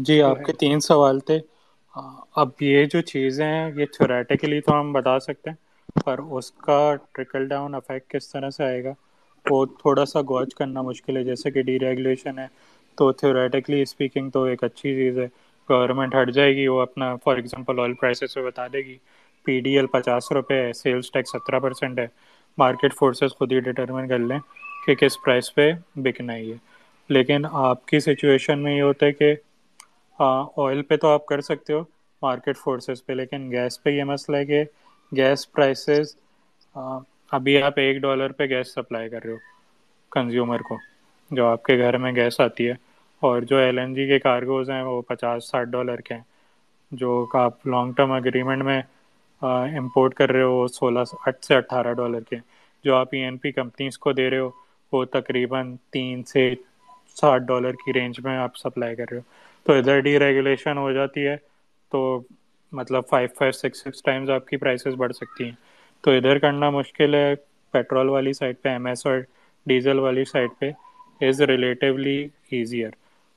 جی آپ کے 3 سوال تھے. اب یہ جو چیزیں ہیں یہ تھیوریٹیکلی تو ہم بتا سکتے ہیں پر اس کا ٹرکل ڈاؤن افیکٹ کس طرح سے آئے گا وہ تھوڑا سا گوج کرنا مشکل ہے. جیسے کہ ڈی ریگولیشن ہے تو تھیوریٹیکلی اسپیکنگ تو ایک اچھی چیز ہے گورنمنٹ ہٹ جائے گی وہ اپنا فار ایگزامپل آئل پرائسز پہ بتا دے گی پی ڈی ایل 50 روپے ہے سیلس ٹیکس 17% ہے مارکیٹ فورسز خود ہی ڈٹرمن کر لیں کہ کس پرائس پہ بکنا ہی ہے. لیکن آپ کی سچویشن میں یہ ہوتا ہے کہ آئل پہ تو آپ کر سکتے ہو مارکیٹ فورسز پہ لیکن گیس پہ یہ مسئلہ ہے کہ گیس پرائسز ابھی آپ $1 پہ گیس سپلائی کر رہے ہو کنزیومر کو جو آپ کے گھر میں گیس آتی ہے اور جو ایل این جی کے کارگوز ہیں وہ $50-60 کے ہیں جو آپ لانگ ٹرم اگریمنٹ میں امپورٹ کر رہے ہو 16 سے $18 کے، جو آپ ای این پی کمپنیز کو دے رہے ہو وہ تقریباً $3 سے $7 کی رینج میں آپ سپلائی کر رہے ہو. تو ادھر ڈی ریگولیشن ہو جاتی ہے تو مطلب 5-6 ٹائمز آپ کی پرائسز بڑھ سکتی ہیں. تو ادھر کرنا مشکل ہے پیٹرول والی سائٹ پہ، ایم ایس اور ڈیزل والی سائٹ پہ از ریلیٹیولی ایزیئر.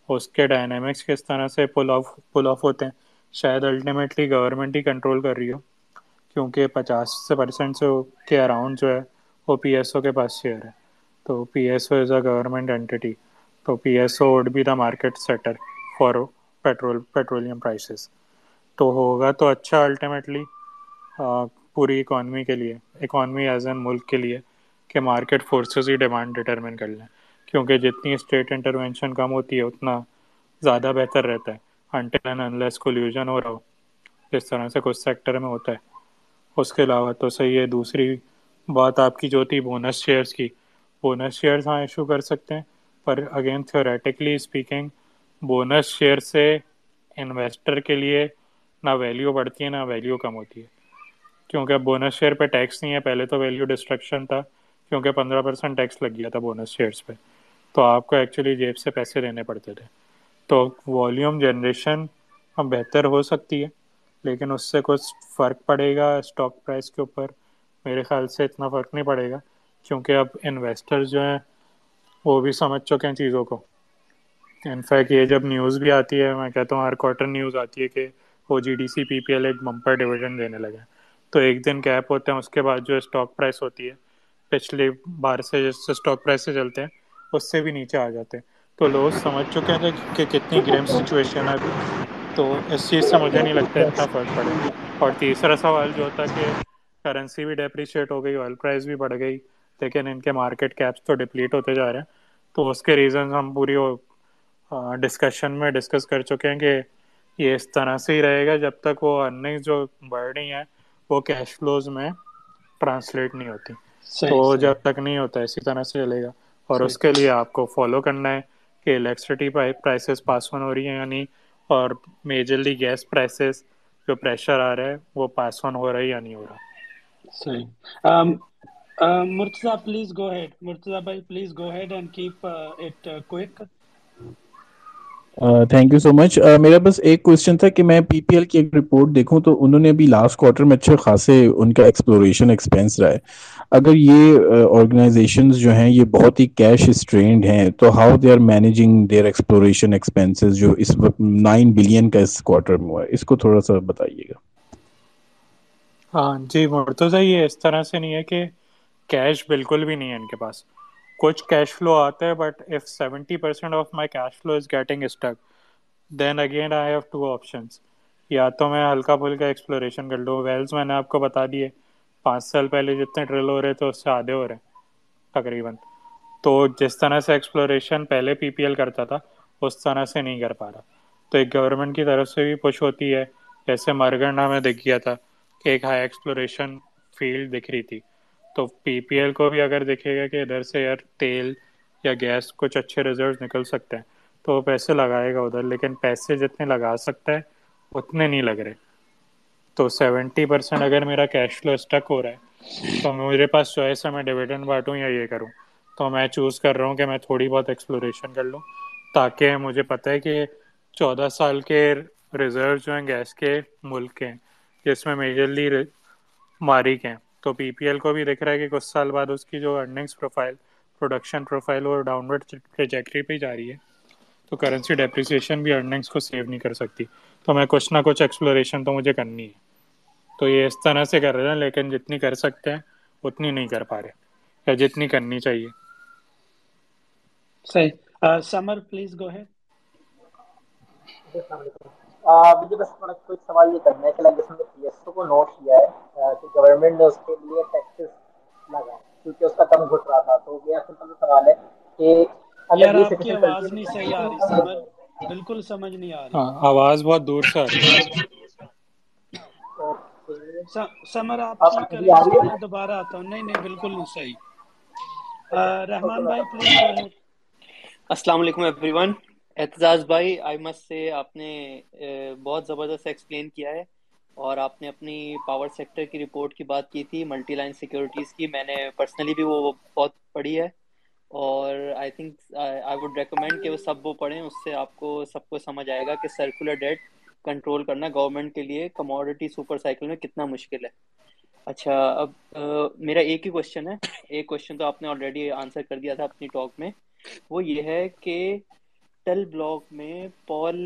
اس کے ڈائنامکس کس طرح سے پل آف ہوتے ہیں شاید الٹیمیٹلی گورنمنٹ ہی کنٹرول کر رہی ہو، کیونکہ 50% سے کے اراؤنڈ جو ہے وہ پی ایس او کے پاس شیئر ہے. تو P S O is a government entity, تو P S O would be the market setter for petroleum prices. تو ہوگا تو اچھا الٹیمیٹلی پوری اکانومی کے لیے، اکانومی ایز این ملک کے لیے، کہ مارکیٹ فورسز ہی ڈیمانڈ ڈٹرمن کر لیں، کیونکہ جتنی اسٹیٹ انٹرونشن کم ہوتی ہے اتنا زیادہ بہتر رہتا ہے، انٹل اینڈ انلیس کولیوژن ہو رہا ہو جس طرح سے کچھ سیکٹر میں ہوتا ہے. اس کے علاوہ تو صحیح ہے. دوسری بات آپ کی جو تھی بونس شیئرس کی، بونس شیئرس ہاں ایشو کر سکتے ہیں، پر again theoretically speaking bonus share سے انویسٹر کے لیے نہ ویلیو بڑھتی ہے نہ ویلیو کم ہوتی ہے، کیونکہ بونس شیئر پہ ٹیکس نہیں ہے. پہلے تو ویلیو ڈسٹرکشن تھا کیونکہ 15% ٹیکس لگ گیا تھا بونس شیئرس پہ، تو آپ کو ایکچولی جیب سے پیسے دینے پڑتے تھے. تو والیوم جنریشن بہتر ہو سکتی ہے، لیکن اس سے کچھ فرق پڑے گا اسٹاک پرائس کے اوپر؟ میرے خیال سے اتنا فرق نہیں پڑے گا، کیونکہ اب انویسٹر جو ہیں وہ بھی سمجھ چکے ہیں چیزوں کو. انفیکٹ یہ جب نیوز بھی آتی ہے، میں کہتا ہوں ہر کوارٹر نیوز آتی ہے کہ O G D C P P L ایک بمپر ڈویڈنڈ دینے لگے ہیں، تو ایک دن گیپ ہوتا ہے، اس کے بعد جو اسٹاک پرائس ہوتی ہے پچھلے بار سے جس اسٹاک پرائس سے چلتے ہیں اس سے بھی نیچے آ جاتے ہیں. تو لوگ سمجھ چکے ہیں کہ کتنی گرم سچویشن ہے ابھی، تو اس چیز سے مجھے نہیں لگتا اتنا فرق پڑے گا. اور تیسرا سوال جو ہوتا کہ کرنسی بھی ڈیپریشیٹ ہو گئی، آئل پرائز بھی بڑھ گئی، لیکن ان کے مارکیٹ کیپس تو ڈپلیٹ ہوتے جا رہے ہیں. تو اس کے ریزنز ہم پوری ڈسکشن میں ڈسکس کر چکے ہیں کہ یہ اس طرح سے ہی رہے گا جب تک وہ ارننگز جو بڑھ رہی ہیں وہ کیش فلوز میں ٹرانسلیٹ نہیں ہوتی. تو جب تک نہیں ہوتا اسی طرح سے چلے گا، اور اس کے لیے آپ کو فالو کرنا ہے کہ الیکٹرسٹی پرائسز پاس آن ہو رہی ہیں یا نہیں، اور میجرلی گیس پرائسز جو پریشر آ رہا ہے وہ پاس آن ہو رہا ہے یا نہیں ہو رہا. صحیح. Murtaza please go ahead, Murtaza بھائی please go ahead and keep it quick. Thank you so much. میرا بس ایک کویشچن تھا کہ میں پی پی ایل کی ایک رپورٹ دیکھوں تو انہوں نے ابھی لاسٹ کوارٹر میں اچھے خاصے ان کا ایکسپلوریشن ایکسپینس رہا ہے. اگر یہ آرگنائزیشنز جو ہیں یہ بہت ہی کیش اسٹرینڈ ہیں تو how they are managing their exploration expenses جو اس وقت 9 بلین کا اس کوارٹر میں ہوا ہے، اس کو تھوڑا سا بتائیے گا. ہاں جی مرتضیٰ، یہ اس طرح سے نہیں ہے کہ کیش بالکل بھی نہیں ہے ان کے پاس، کچھ کیش فلو آتا ہے، but if 70% of my cash flow is getting stuck then again I have two options. یا تو میں ہلکا پھلکا ایکسپلوریشن کر لوں، ویلز میں نے آپ کو بتا دیے 5 سال پہلے جتنے ڈرل ہو رہے تھے اس سے آدھے ہو رہے ہیں تقریباً. تو جس طرح سے ایکسپلوریشن پہلے پی پی ایل کرتا تھا اس طرح سے نہیں کر پا رہا. تو ایک گورنمنٹ کی طرف سے بھی پش ہوتی ہے، جیسے مرگنڈا میں دکھ گیا تھا کہ ایک ہائی ایکسپلوریشن فیلڈ دکھ رہی تھی. تو پی پی ایل کو بھی اگر دیکھے گا کہ ادھر سے یار تیل یا گیس کچھ اچھے ریزروز نکل سکتے ہیں تو وہ پیسے لگائے گا ادھر، لیکن پیسے جتنے لگا سکتا ہے اتنے نہیں لگ رہے. تو 70% اگر میرا کیش فلو اسٹک ہو رہا ہے تو میرے پاس چوائس ہے میں ڈویڈنڈ بانٹوں یا یہ کروں. تو میں چوز کر رہا ہوں کہ میں تھوڑی بہت ایکسپلوریشن کر لوں، تاکہ مجھے پتہ ہے کہ 14 سال کے ریزرو جو ہیں گیس کے ملک کے ہیں، جس میں میجرلی ماری کے ہیں. تو پی پی ایل کو بھی دیکھ رہا ہے کہ کچھ سال بعد اس کی جو ارننگس پروفائل، پروڈکشن پروفائل، وہ ڈاؤن ورڈ ٹریجیکٹری پہ جا رہی ہے. تو کرنسی ڈیپریسیشن بھی ارننگس کو سیو نہیں کر سکتی. تو میں کچھ نہ کچھ ایکسپلوریشن تو مجھے کرنی ہے. تو یہ اس طرح سے کر رہے ہیں، لیکن جتنی کر سکتے ہیں اتنی نہیں کر پا رہے یا جتنی کرنی چاہیے. صحیح. Samar please go head. السلام علیکم. مجھے بس تھوڑا کوئی سوال یہ کرنا ہے کہ لائک جس میں پی ایس او کو نوٹ کیا ہے کہ گورنمنٹ نے اس کے لیے ٹیکسز لگائے کیونکہ اس کا کم گھٹ رہا تھا. تو یہ سمپل سا سوال ہے کہ اگر یہ سیکشن آواز نہیں صحیح آ رہی سمجھ، بالکل سمجھ نہیں آ رہی. ہاں آواز بہت دور سے آ رہی ہے. سمر آپ ٹھیک کریں، میں دوبارہ آتا ہوں. نہیں نہیں بالکل نہیں صحیح. رحمان بھائی پلیز گو ہیڈ. السلام علیکم ایوری ون. اعتزاز بھائی آئی مسٹ سے آپ نے بہت زبردست ایکسپلین کیا ہے اور آپ نے اپنی پاور سیکٹر کی رپورٹ کی بات کی تھی ملٹی لائن سیکیورٹیز کی. میں نے پرسنلی بھی وہ بہت پڑھی ہے اور I think I would recommend کہ وہ سب وہ پڑھیں. اس سے آپ کو سب کو سمجھ آئے گا کہ سرکولر ڈیٹ کنٹرول کرنا گورنمنٹ کے لیے کموڈٹی سپر سائیکل میں کتنا مشکل ہے. اچھا اب میرا ایک ہی کوشچن ہے. ایک کوشچن تو آپ نے آلریڈی آنسر کر دیا تھا اپنی ٹاک میں, وہ یہ ہے کہ ٹل بلاک میں پول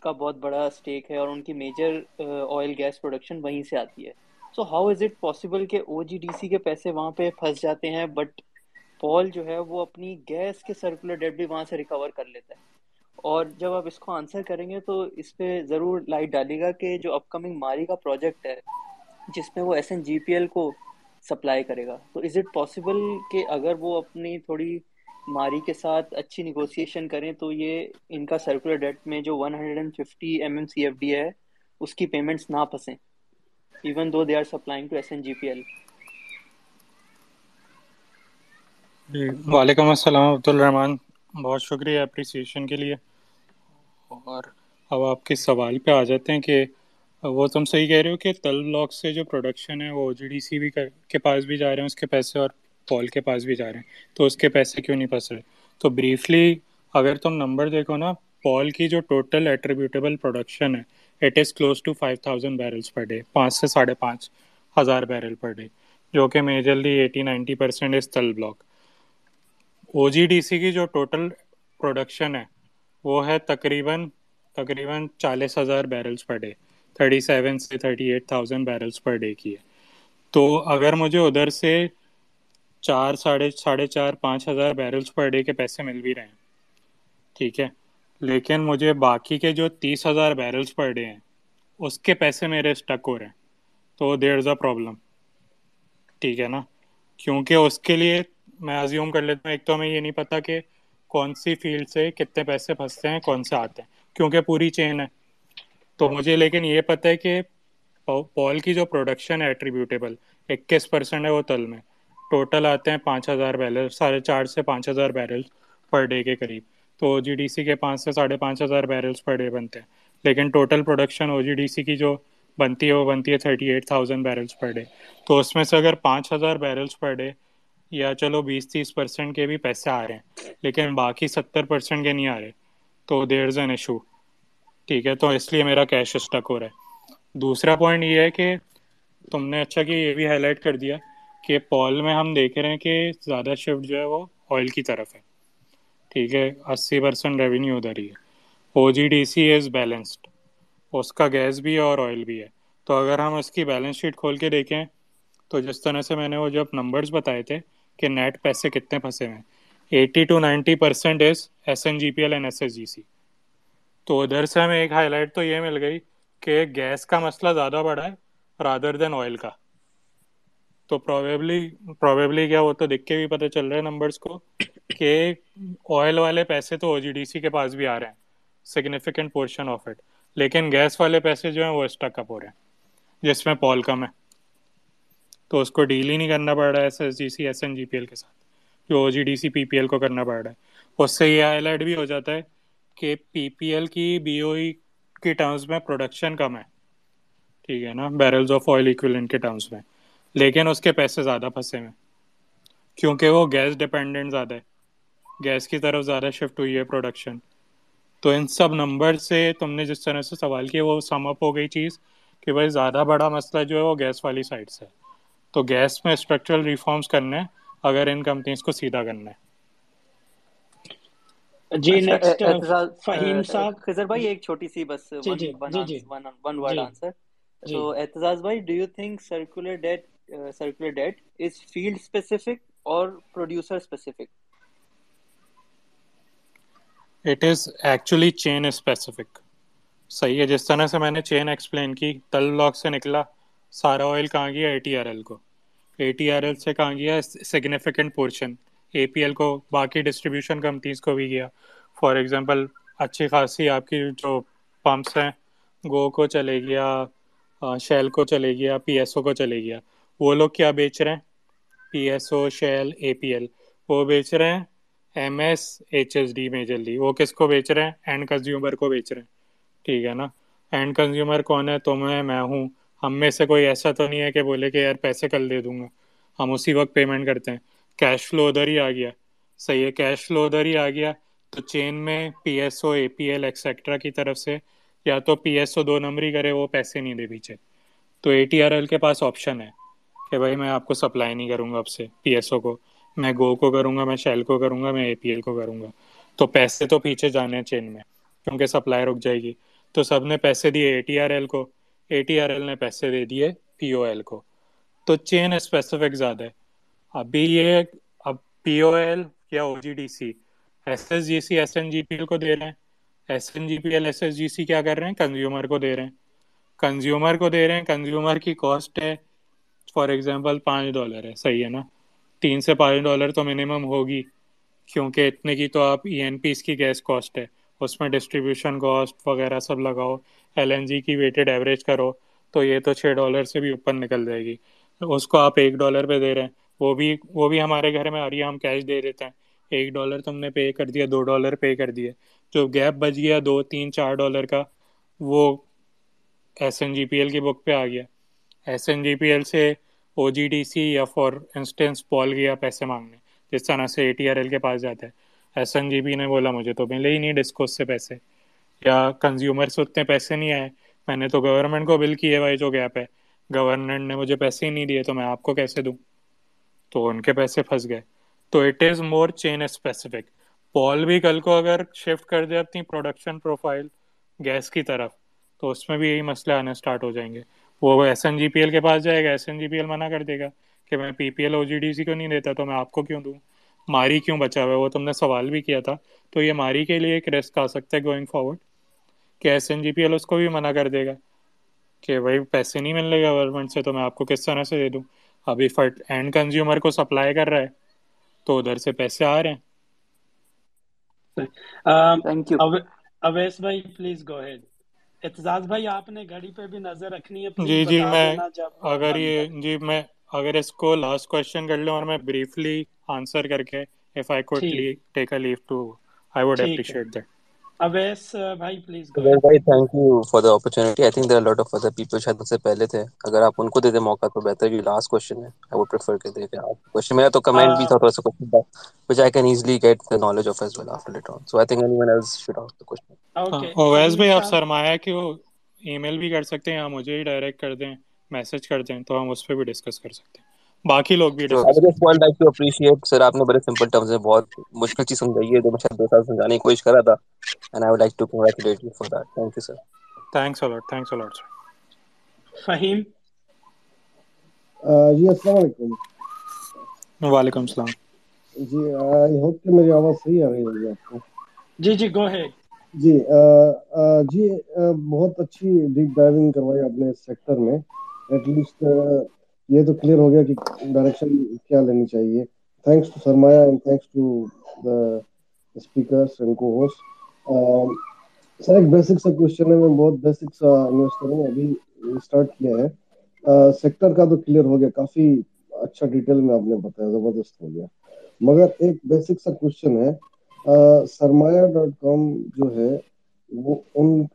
کا بہت بڑا اسٹیک ہے اور ان کی میجر آئل گیس پروڈکشن وہیں سے آتی ہے. So how is it possible کہ او جی ڈی سی کے پیسے وہاں پہ پھنس جاتے ہیں بٹ پول جو ہے وہ اپنی گیس کے سرکولر ڈیٹ بھی وہاں سے ریکور کر لیتا ہے؟ اور جب آپ اس کو آنسر کریں گے تو اس پہ ضرور لائٹ ڈالے گا کہ جو اپ کمنگ ماری کا پروجیکٹ ہے جس میں وہ SNGPL کو سپلائی کرے گا, تو از اٹ پاسبل کہ اگر وہ اپنی تھوڑی ماری کے ساتھ اچھی نیگوسیشن کریں تو یہ ان کا سرکولر ڈیٹ میں جو 150 MMCFD ہے اس کی پیمنٹس نہ پھنسیں even though they are supplying to SNGPL. وعلیکم السلام عبد الرحمٰن, بہت شکریہ اپریسیشن کے لیے. اور اب آپ کے سوال پہ آ جاتے ہیں کہ وہ تم صحیح کہہ رہے ہو کہ تل بلاک سے جو پروڈکشن ہے وہ جی ڈی سی بھی کے پاس بھی جا رہے ہیں اس کے پیسے, اور پول کے پاس بھی جا رہے ہیں, تو اس کے پیسے کیوں نہیں پھنس رہے؟ تو بریفلی اگر تم نمبر دیکھو نا, پول کی جو ٹوٹل ایٹریبیوٹیبل پروڈکشن ہے it is close to 5,000 barrels per day, 5 سے 5,500 بیرل پر ڈے, جو کہ میجرلی 80-90% از تل بلاک. او جی ڈی سی کی جو ٹوٹل پروڈکشن ہے وہ ہے تقریباً 40,000 بیرلس پر ڈے, 37,000 سے 38,000 بیرلس پر ڈے کی ہے. تو اگر مجھے ادھر سے 4,000 سے 4,500 بیرلس پر ڈے کے پیسے مل بھی رہے ہیں, ٹھیک ہے, لیکن مجھے باقی کے جو 30,000 بیرلس پر ڈے ہیں اس کے پیسے میرے اسٹک ہو رہے ہیں, تو دیر از اے پرابلم, ٹھیک ہے نا. کیونکہ اس کے لیے میں ازیوم کر لیتا ہوں, ایک تو ہمیں یہ نہیں پتا کہ کون سی فیلڈ سے کتنے پیسے پھنستے ہیں, کون سے آتے ہیں, کیونکہ پوری چین ہے. تو مجھے لیکن یہ پتہ ہے کہ پول کی جو پروڈکشن ہے ایٹریبیوٹیبل 21% ہے وہ تل میں, ٹوٹل آتے ہیں 5,000 بیرل, 4,500 سے 5,000 بیرل پر ڈے کے قریب. تو او جی ڈی سی کے 5,000 سے 5,500 بیرلس پر ڈے بنتے ہیں, لیکن total production O G D C کی جو بنتی ہے وہ بنتی ہے 38,000 بیرلس پر ڈے. تو اس میں سے اگر 5,000 بیرلس پر ڈے یا چلو 20-30% کے بھی پیسے آ رہے ہیں لیکن باقی 70% کے نہیں آ رہے, تو دیر از این ایشو, ٹھیک ہے. تو اس لیے میرا کیش اسٹک ہو رہا ہے. دوسرا پوائنٹ یہ ہے کہ تم نے اچھا کہ یہ بھی ہائی لائٹ کر دیا کہ پول میں ہم دیکھ رہے ہیں کہ زیادہ شفٹ جو ہے وہ آئل کی طرف ہے, ٹھیک ہے, 80% ریونیو ادھر ہی ہے. او G D C is balanced, اس کا گیس بھی ہے اور آئل بھی ہے. تو اگر ہم اس کی بیلنس شیٹ کھول کے دیکھیں تو جس طرح سے میں نے وہ جب نمبرز بتائے تھے کہ نیٹ پیسے کتنے پھنسے ہیں, 80-90% از SNGPL اینڈ SSGC. تو ادھر سے ہمیں ایک ہائی لائٹ تو یہ مل گئی کہ گیس کا مسئلہ زیادہ بڑا ہے رادر دین آئل کا. تو پروبیبلی کیا, وہ تو دکھ کے بھی پتہ چل رہا ہے نمبرز کو کہ آئل والے پیسے تو او جی ڈی سی کے پاس بھی آ رہے ہیں سگنیفیکنٹ پورشن آف اٹ, لیکن گیس والے پیسے جو ہیں وہ اسٹک اپ ہو رہے ہیں جس میں پول کم ہے. تو اس کو ڈیل ہی نہیں کرنا پڑ رہا ہے SSGC SNGPL کے ساتھ جو او جی ڈی سی PPL کو کرنا پڑ رہا ہے. اس سے یہ ہائی لائٹ بھی ہو جاتا ہے کہ PPL کی BOE کی ٹرمز میں پروڈکشن کم ہے, ٹھیک ہے نا, بیرلز آف آئل ایکویلنٹ کے ٹرمز میں, لیکن اس کے پیسے زیادہ پھنسے ہیں کیونکہ وہ گیس ڈپینڈنٹ زیادہ ہے, گیس کی طرف زیادہ شفٹ ہوئی ہے پروڈکشن. تو ان سب نمبر سے تم نے جس طرح سے سوال کیا وہ سم اپ ہو گئی چیز کہ بھائی زیادہ بڑا مسئلہ جو ہے وہ گیس والی سائڈ سے ہے. تو گیس میں اسٹرکچرل ریفارمز کرنے ہیں اگر ان کمپنیز کو سیدھا کرنا ہے. جی نیکسٹ فہیم صاحب. خضر بھائی ایک چھوٹی سی بس one word answer. So Aitzaz بھائی, do you think circular debt is field specific اور producer specific? It is actually chain specific, صحیح ہے. جس طرح سے میں نے چین ایکسپلین کی, تل بلاک سے نکلا سارا آئل کہاں گیا, ATRL کو, ATRL سے کہاں گیا سگنیفیکنٹ پورشن APL کو, باقی ڈسٹریبیوشن کمپنیز کو بھی گیا. فار ایگزامپل اچھی خاصی آپ کی جو پمپس ہیں گو کو چلے گیا, شیل کو چلے گیا, PSO کو چلے گیا. وہ لوگ کیا بیچ رہے ہیں, PSO شیل APL وہ بیچ رہے ہیں MSHSD میں جلدی. وہ کس کو بیچ رہے ہیں, اینڈ کنزیومر کو بیچ رہے ہیں, ٹھیک ہے نا. اینڈ کنزیومر کون ہے, تم ہے, میں ہوں, ہم میں سے کوئی ایسا تو نہیں ہے کہ بولے کہ یار پیسے کل دے دوں گا، ہم اسی وقت پیمنٹ کرتے ہیں. کیش فلو ادھر ہی آ گیا، صحیح ہے، کیش فلو ادھر ہی آ گیا. تو چین میں P S O, A P L etcetera کی طرف سے یا تو پی ایس او دو نمبری کرے، وہ پیسے نہیں دے پیچھے، تو اے ٹی آر ایل کے پاس آپشن ہے کہ بھائی میں آپ کو سپلائی نہیں کروں گا اب سے، پی ایس او کو میں گو کو کروں گا، میں شیل کو کروں گا، میں اے پی ایل کو کروں گا. تو پیسے تو پیچھے جانے ہیں چین میں کیونکہ سپلائی رک جائے گی. تو سب نے پیسے دیے اے ٹی آر ایل کو، اے ٹی آر ایل نے پیسے دے دیے پی او ایل کو. تو چین اسپیسیفک زیادہ ہے. ابھی یہ اب پی او ایل یا O G D C S S G C S N G P L کو دے رہے ہیں، S N G P L S S G C کیا کر رہے ہیں، کنزیومر کو دے رہے ہیں، کنزیومر کو دے رہے ہیں. کنزیومر کی کاسٹ ہے فار ایگزامپل $5 ہے، صحیح ہے نا، $3 سے $5 تو منیمم ہوگی کیونکہ اتنے کی تو آپ ای این پیز کی گیس کاسٹ ہے، اس میں ڈسٹریبیوشن کاسٹ وغیرہ سب لگاؤ، ایل این جی کی ویٹڈ ایوریج کرو، تو یہ تو $6 سے بھی اوپر نکل جائے گی. اس کو آپ $1 پہ دے رہے ہیں، وہ بھی ہمارے گھر میں آ رہی ہے، ہم کیش دے دیتے ہیں، $1 تم نے پے کر دیا، $2 پے کر دیے، جو گیپ بچ گیا $2, $3, $4 کا، وہ S N G P L کی بک پہ آ گیا. S N G P L سے او جی ڈی سی یا فار انسٹنس پول گیا پیسے مانگنے، جس طرح سے اے ٹی آر ایل کے پاس جاتا ہے. ایس این جی پی نے بولا مجھے تو ملے ہی نہیں ڈسکوز سے پیسے، یا کنزیومر سے اتنے پیسے نہیں آئے، میں نے تو گورنمنٹ کو بل کیے بھائی، جو گیپ ہے گورنمنٹ نے مجھے پیسے ہی نہیں دیے تو میں آپ کو کیسے دوں، تو ان کے پیسے پھنس گئے. تو it is more chain specific. پول بھی کل کو اگر شفٹ کر دے اپنی پروڈکشن پروفائل گیس کی طرف تو اس میں بھی یہی مسئلے آنے اسٹارٹ ہو جائیں گے. وہ S N G P L کے پاس جائے گا، S N G P L منع کر دے گا کہ میں P P L O G D سی کو نہیں دیتا تو میں آپ کو کیوں دوں، ماری کیوں بچا ہوا ہے، وہ تم نے سوال بھی کیا تھا. تو یہ ماری کے لیے ایک رسک آ سکتا ہے گوئنگ فارورڈ کہ S N G P L اس کو بھی منع کر دے گا کہ بھائی پیسے نہیں ملنے گورنمنٹ سے تو میں آپ کو کس طرح سے دے دوں. ابھی فٹ اینڈ کنزیومر کو سپلائی کر رہا ہے تو ادھر سے پیسے آ رہے ہیں. اویس بھائی پلیز گو ہیڈ. اعتزاز بھائی آپ نے گھڑی پہ بھی نظر رکھنی ہے. جی جی میں اگر یہ جی میں اگر اس کو لاسٹ کوشچن کر لوں اور میں بریفلی آنسر کر کے if I could take a leave too I would appreciate that. Awais بھائی پلیز گو ہیڈ. بھائی thank you for the opportunity. I think there are lot of other people شاید اس سے پہلے تھے، اگر آپ ان کو دے دیں موقع تو بہتر. یہ لاسٹ کوشچن ہے، آئی وڈ پریفر کہ دیکھیں آپ کوشچن. میرا تو کمنٹ بھی تھا تھوڑا سا کوشچن کا which I can easily get the knowledge of as well after later on. So I think anyone else should ask the question. Okay. Always bhai aap sarmaya ke email bhi kar sakte hain ya mujhe hi direct kar dein, message kar dein to hum us pe bhi discuss kar sakte hain. باقی لوگ بھی appreciate. سر آپ نے بڑے simple terms میں بہت مشکل چیز سمجھائی ہے جو میں شاید 2 سال سمجھانے کی کوشش کر رہا تھا. And I would like to congratulate you for that. Thank you sir. Thanks a lot. Thanks a lot sir. Fahim. جی السلام علیکم. وعلیکم السلام. جی آئی ہوپ کہ میری آواز صحیح آ رہی ہوگی آپ کو. جی جی گو ہیڈ. جی بہت اچھی ڈیپ ڈائیونگ کروائی آپ نے اس سیکٹر میں. ایٹ لیسٹ یہ تو کلیئر ہو گیا کہ ڈائریکشن کیا لینی چاہیے. Thanks to Sarmaya and thanks to the speakers and cohost. Sir ایک بیسک سا کوشچن ہے، میں بہت بیسک سا انویسٹر ہوں، ابھی اسٹارٹ کیا ہے. سیکٹر کا تو کلیئر ہو گیا، کافی اچھا ڈیٹیل میں آپ نے بتایا، زبردست ہو گیا. مگر ایک بیسک سا کوشچن ہے، سرمایہ .com جو ہے وہ ان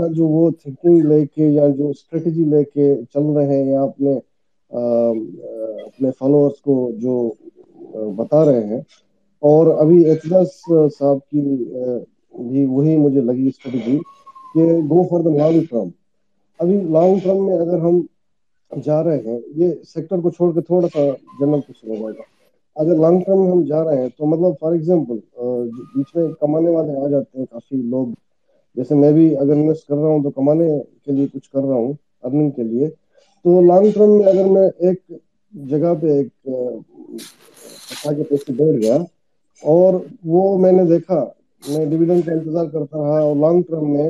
کا جو وہ تھنکنگ لے کے یا جو اسٹریٹجی لے کے چل رہے ہیں یا اپنے فالوورس کو جو بتا رہے ہیں، اور ابھی اعتزاز صاحب کی بھی وہی مجھے لگی اسٹریٹجی کہ go for the long term. ابھی لانگ ٹرم میں اگر ہم جا رہے ہیں، یہ سیکٹر کو چھوڑ کے تھوڑا سا جنرل کچھ ہو جائے گا، اگر لانگ ٹرم میں ہم جا رہے ہیں تو مطلب فار ایگزامپل بیچ میں کمانے والے آ جاتے ہیں کافی لوگ، جیسے میں بھی اگر انویسٹ کر رہا ہوں تو کمانے کے لیے کچھ کر رہا ہوں ارننگ کے لیے. تو لانگ ٹرم میں اگر میں ایک جگہ پہ ایک پھنسا کے پیسے بیٹھ گیا اور وہ میں نے دیکھا، میں ڈویڈنڈ کا انتظار کرتا رہا، اور لانگ ٹرم میں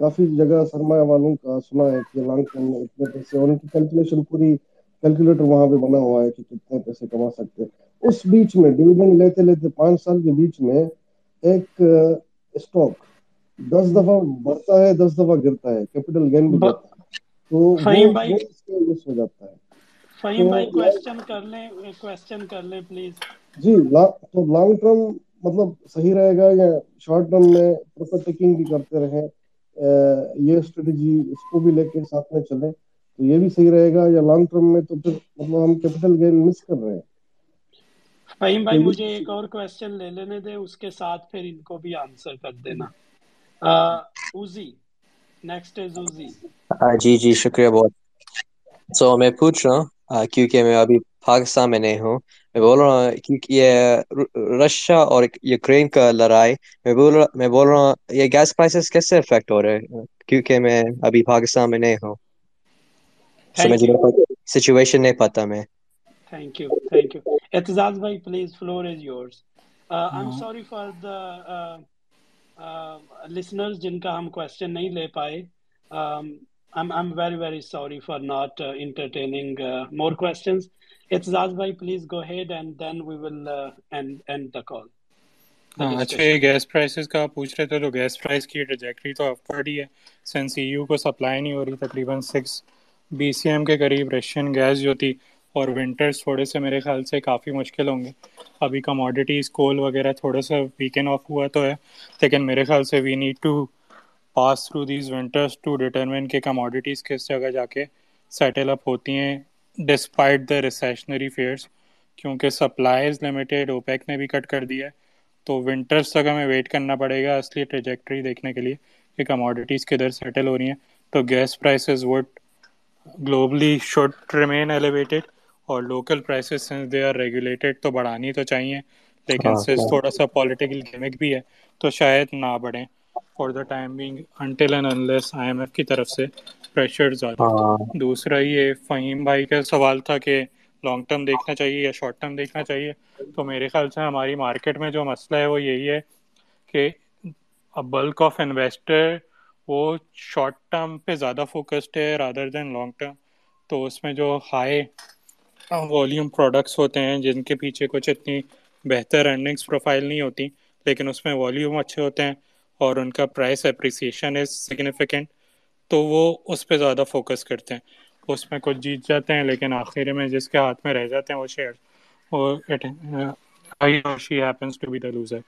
کافی جگہ سرمایہ والوں کا سنا ہے کہ لانگ ٹرم میں اتنے پیسے، اور ان کی کیلکولیشن پوری کیلکولیٹر وہاں پہ بنا ہوا ہے کہ کتنے پیسے کما سکتے. اس بیچ میں ڈویڈنڈ لیتے لیتے 5 سال کے بیچ میں ایک اسٹاک 10 دفعہ بڑھتا ہے، 10 دفعہ گرتا ہے، کیپٹل گین بھی جاتا ہے، تو فہیم بھائی مس ہو جاتا ہے. فہیم بھائی کوشچن کر لیں پلیز. جی تو لانگ ٹرم مطلب صحیح رہے گا یا شارٹ ٹرم میں پروفٹ ٹیکنگ بھی کرتے رہیں، یہ اسٹریٹجی اس کو بھی لے کے ساتھ میں چلیں تو یہ بھی صحیح رہے گا یا لانگ ٹرم میں تو پھر مطلب ہم کیپٹل گین مس کر رہے ہیں. فہیم بھائی مجھے ایک اور کویسچن لے لینے دیں, اس کے ساتھ پھر ان کو بھی آنسر کر دینا. اوزی نیکسٹ از اوزی. جی جی شکریہ بہت. سو میں پوچھ رہا ہوں کیونکہ میں ابھی پاکستان میں نہیں ہوں, میں بول رہا ہوں کیونکہ یہ رشیا اور یوکرین کا لڑائی, میں بول رہا ہوں یہ گیس پرائسز کیسے افیکٹ ہو رہے ہیں کیونکہ میں ابھی پاکستان میں نہیں ہوں, سچویشن نہیں پتا میں. Thank you thank you. Aitzaz بھائی please floor is yours. I am sorry for the listeners جن کا ہم question نہیں لے پائے. I'm very very sorry for not entertaining more questions. Aitzaz بھائی please go ahead and then we will end the call. اچھا gas prices کا پوچھ رہے تھے, تو گیس پرائز کی ٹریجیکٹری تو اپورڈ ہی ہے سنس ای یو کو سپلائی نہیں ہو رہی. تقریباً 6 BCM کے قریب رشین گیس جو تھی, اور ونٹرس تھوڑے سے میرے خیال سے کافی مشکل ہوں گے. ابھی کموڈیٹیز کول وغیرہ تھوڑا سا ویکن آف ہوا تو ہے, لیکن میرے خیال سے we need to pass through these winters to determine کہ کموڈیٹیز کس جگہ جا کے سیٹل اپ ہوتی ہیں ڈسپائٹ دا ریسیشنری فیئرس, کیونکہ سپلائیز لمیٹیڈ اوپیک نے بھی کٹ کر دیا ہے. تو ونٹرس تک ہمیں ویٹ کرنا پڑے گا اصلی ٹریجیکٹری دیکھنے کے لیے کہ کموڈیٹیز کدھر سیٹل ہو رہی ہیں. تو gas prices would globally should remain elevated, اور local prices since they are regulated تو بڑھانی تو چاہیے, لیکن سنس تھوڑا سا پولیٹیکل گیمک بھی ہے تو شاید نہ بڑھیں for the time being until and unless I M F کی طرف سے پریشر زیادہ. دوسرا یہ فہیم بھائی کا سوال تھا کہ لانگ ٹرم دیکھنا چاہیے یا شارٹ ٹرم دیکھنا چاہیے, تو میرے خیال سے ہماری مارکیٹ میں جو مسئلہ ہے وہ یہی ہے کہ بلک آف انویسٹر وہ شارٹ ٹرم پہ زیادہ فوکسڈ ہے رادر دین لانگ ٹرم. تو اس میں جو ہائی والیوم پروڈکٹس ہوتے ہیں جن کے پیچھے کچھ اتنی بہتر ارننگس پروفائل نہیں ہوتی, لیکن اس میں والیوم اچھے ہوتے ہیں اور ان کا پرائس اپریسیشن از سگنیفیکنٹ, تو وہ اس پہ زیادہ فوکس کرتے ہیں. اس میں کچھ جیت جاتے ہیں لیکن آخر میں جس کے ہاتھ میں رہ جاتے ہیں وہ شیئر اور she happens to be the loser.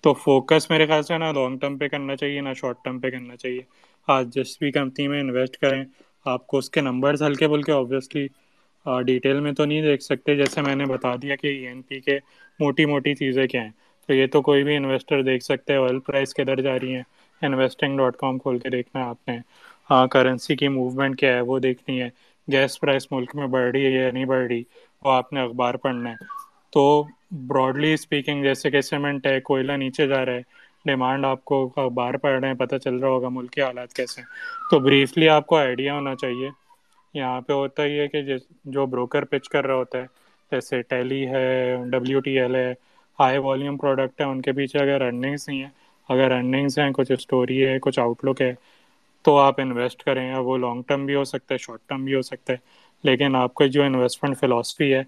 تو فوکس میرے خیال سے نہ لانگ ٹرم پہ کرنا چاہیے نہ شارٹ ٹرم پہ کرنا چاہیے. آج جس بھی کمپنی میں انویسٹ کریں آپ کو اس کے نمبرز ہلکے پھلکے آبویسلی ڈیٹیل میں تو نہیں دیکھ سکتے, جیسے میں نے بتا دیا کہ ای این پی کے موٹی موٹی چیزیں کیا ہیں, تو یہ تو کوئی بھی انویسٹر دیکھ سکتے ہیں. آئل پرائز کدھر جا رہی ہیں investing.com کھول کے دیکھنا ہے آپ نے, ہاں کرنسی کی موومنٹ کیا ہے وہ دیکھنی ہے, گیس پرائز ملک میں بڑھ رہی ہے یا نہیں بڑھ رہی وہ آپ نے اخبار پڑھنا ہے. تو براڈلی اسپیکنگ جیسے کہ سیمنٹ ہے, کوئلہ نیچے جا رہا ہے, ڈیمانڈ آپ کو اخبار پڑھ رہے ہیں پتہ چل رہا ہوگا ملک کے حالات کیسے ہیں. تو بریفلی آپ کو آئیڈیا ہونا چاہیے. یہاں پہ ہوتا ہی ہے کہ جو بروکر پچ کر رہا ہوتا ہے جیسے ٹیلی ہے, WTL ہے, ہائی والیوم پروڈکٹ ہے, ان کے پیچھے اگر ارننگس نہیں ہیں, اگر ارننگس ہیں کچھ اسٹوری ہے کچھ آؤٹ لک ہے تو آپ انویسٹ کریں. وہ لانگ ٹرم بھی ہو سکتا ہے شارٹ ٹرم بھی ہو سکتا ہے, لیکن آپ کا جو انویسٹمنٹ فلاسفی ہے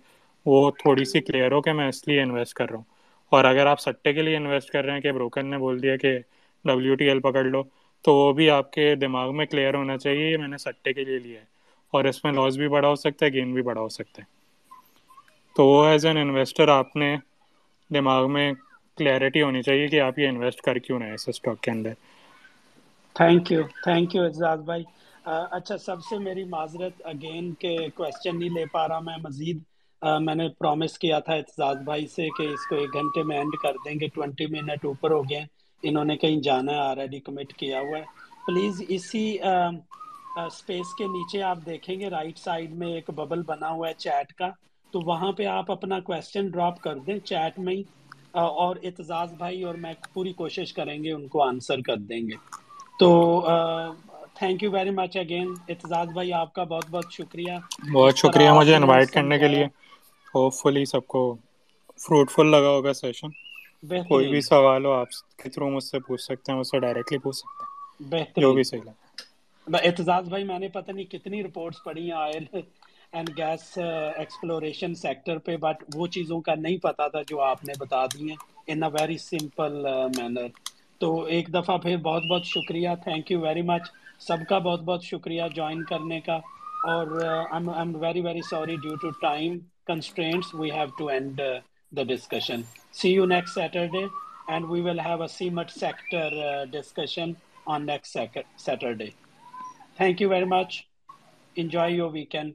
وہ تھوڑی سی کلیئر ہو کہ میں اس لیے انویسٹ کر رہا ہوں. اور اگر آپ سٹے کے لیے انویسٹ کر رہے ہیں کہ بروکر نے بول دیا کہ WTL پکڑ لو, تو وہ بھی آپ کے دماغ میں کلیئر ہونا چاہیے میں نے سٹے کے لیے لیا ہے, اور اس میں لاس بھی بڑا ہو سکتا ہے گین بھی بڑا ہو سکتا ہے. تو وہ ایز این انویسٹر آپ نے دماغ میں کلیئرٹی ہونی چاہیے کہ آپ یہ انویسٹ کر کیوں نہ ہے اس اسٹاک کے اندر. تھینک یو اعتزاز بھائی. اچھا سب سے میری معذرت اگین کہ کویشچن نہیں لے پا رہا میں مزید, میں نے پرومس کیا تھا اعتزاز بھائی سے کہ اس کو 1 گھنٹے میں اینڈ کر دیں گے, 20 منٹ اوپر ہو گئے ہیں, انہوں نے کہیں جانا ہے آلریڈی کمٹ کیا ہوا ہے. پلیز اسی اسپیس کے نیچے آپ دیکھیں گے رائٹ سائڈ میں ایک ببل بنا ہوا ہے چیٹ کا, تو وہاں پہ آپ اپنا کویشچن ڈراپ کر دیں چیٹ میں ہی, اور اعتزاز بھائی اور میں پوری کوشش کریں گے ان کو آنسر کر دیں گے. تو thank you very much again Aitzaz بھائی, آپ کا بہت بہت شکریہ. بہت شکریہ مجھے انوائٹ کرنے کے لیے. ہوپفلی سب کو فروٹ فل لگا ہوگا سیشن. کوئی بھی سوال ہو آپ کے تھرو مجھ سے پوچھ سکتے ہیں, مجھ سے ڈائریکٹلی پوچھ سکتے ہیں, بہتر جو بھی صحیح لگا. اعتزاز بھائی میں نے پتہ نہیں کتنی رپورٹس پڑھی ہیں oil and gas exploration sector پہ, بٹ وہ چیزوں کا نہیں پتا تھا جو آپ نے بتا دی ہیں in a very simple manner. تو ایک دفعہ پھر بہت بہت شکریہ, تھینک یو ویری مچ سب کا بہت بہت شکریہ جوائن کرنے کا. اور I'm very very sorry due to time constraints we have to end the discussion. See you next Saturday and we will have a CMET sector discussion on next Saturday. Thank you very much. Enjoy your weekend.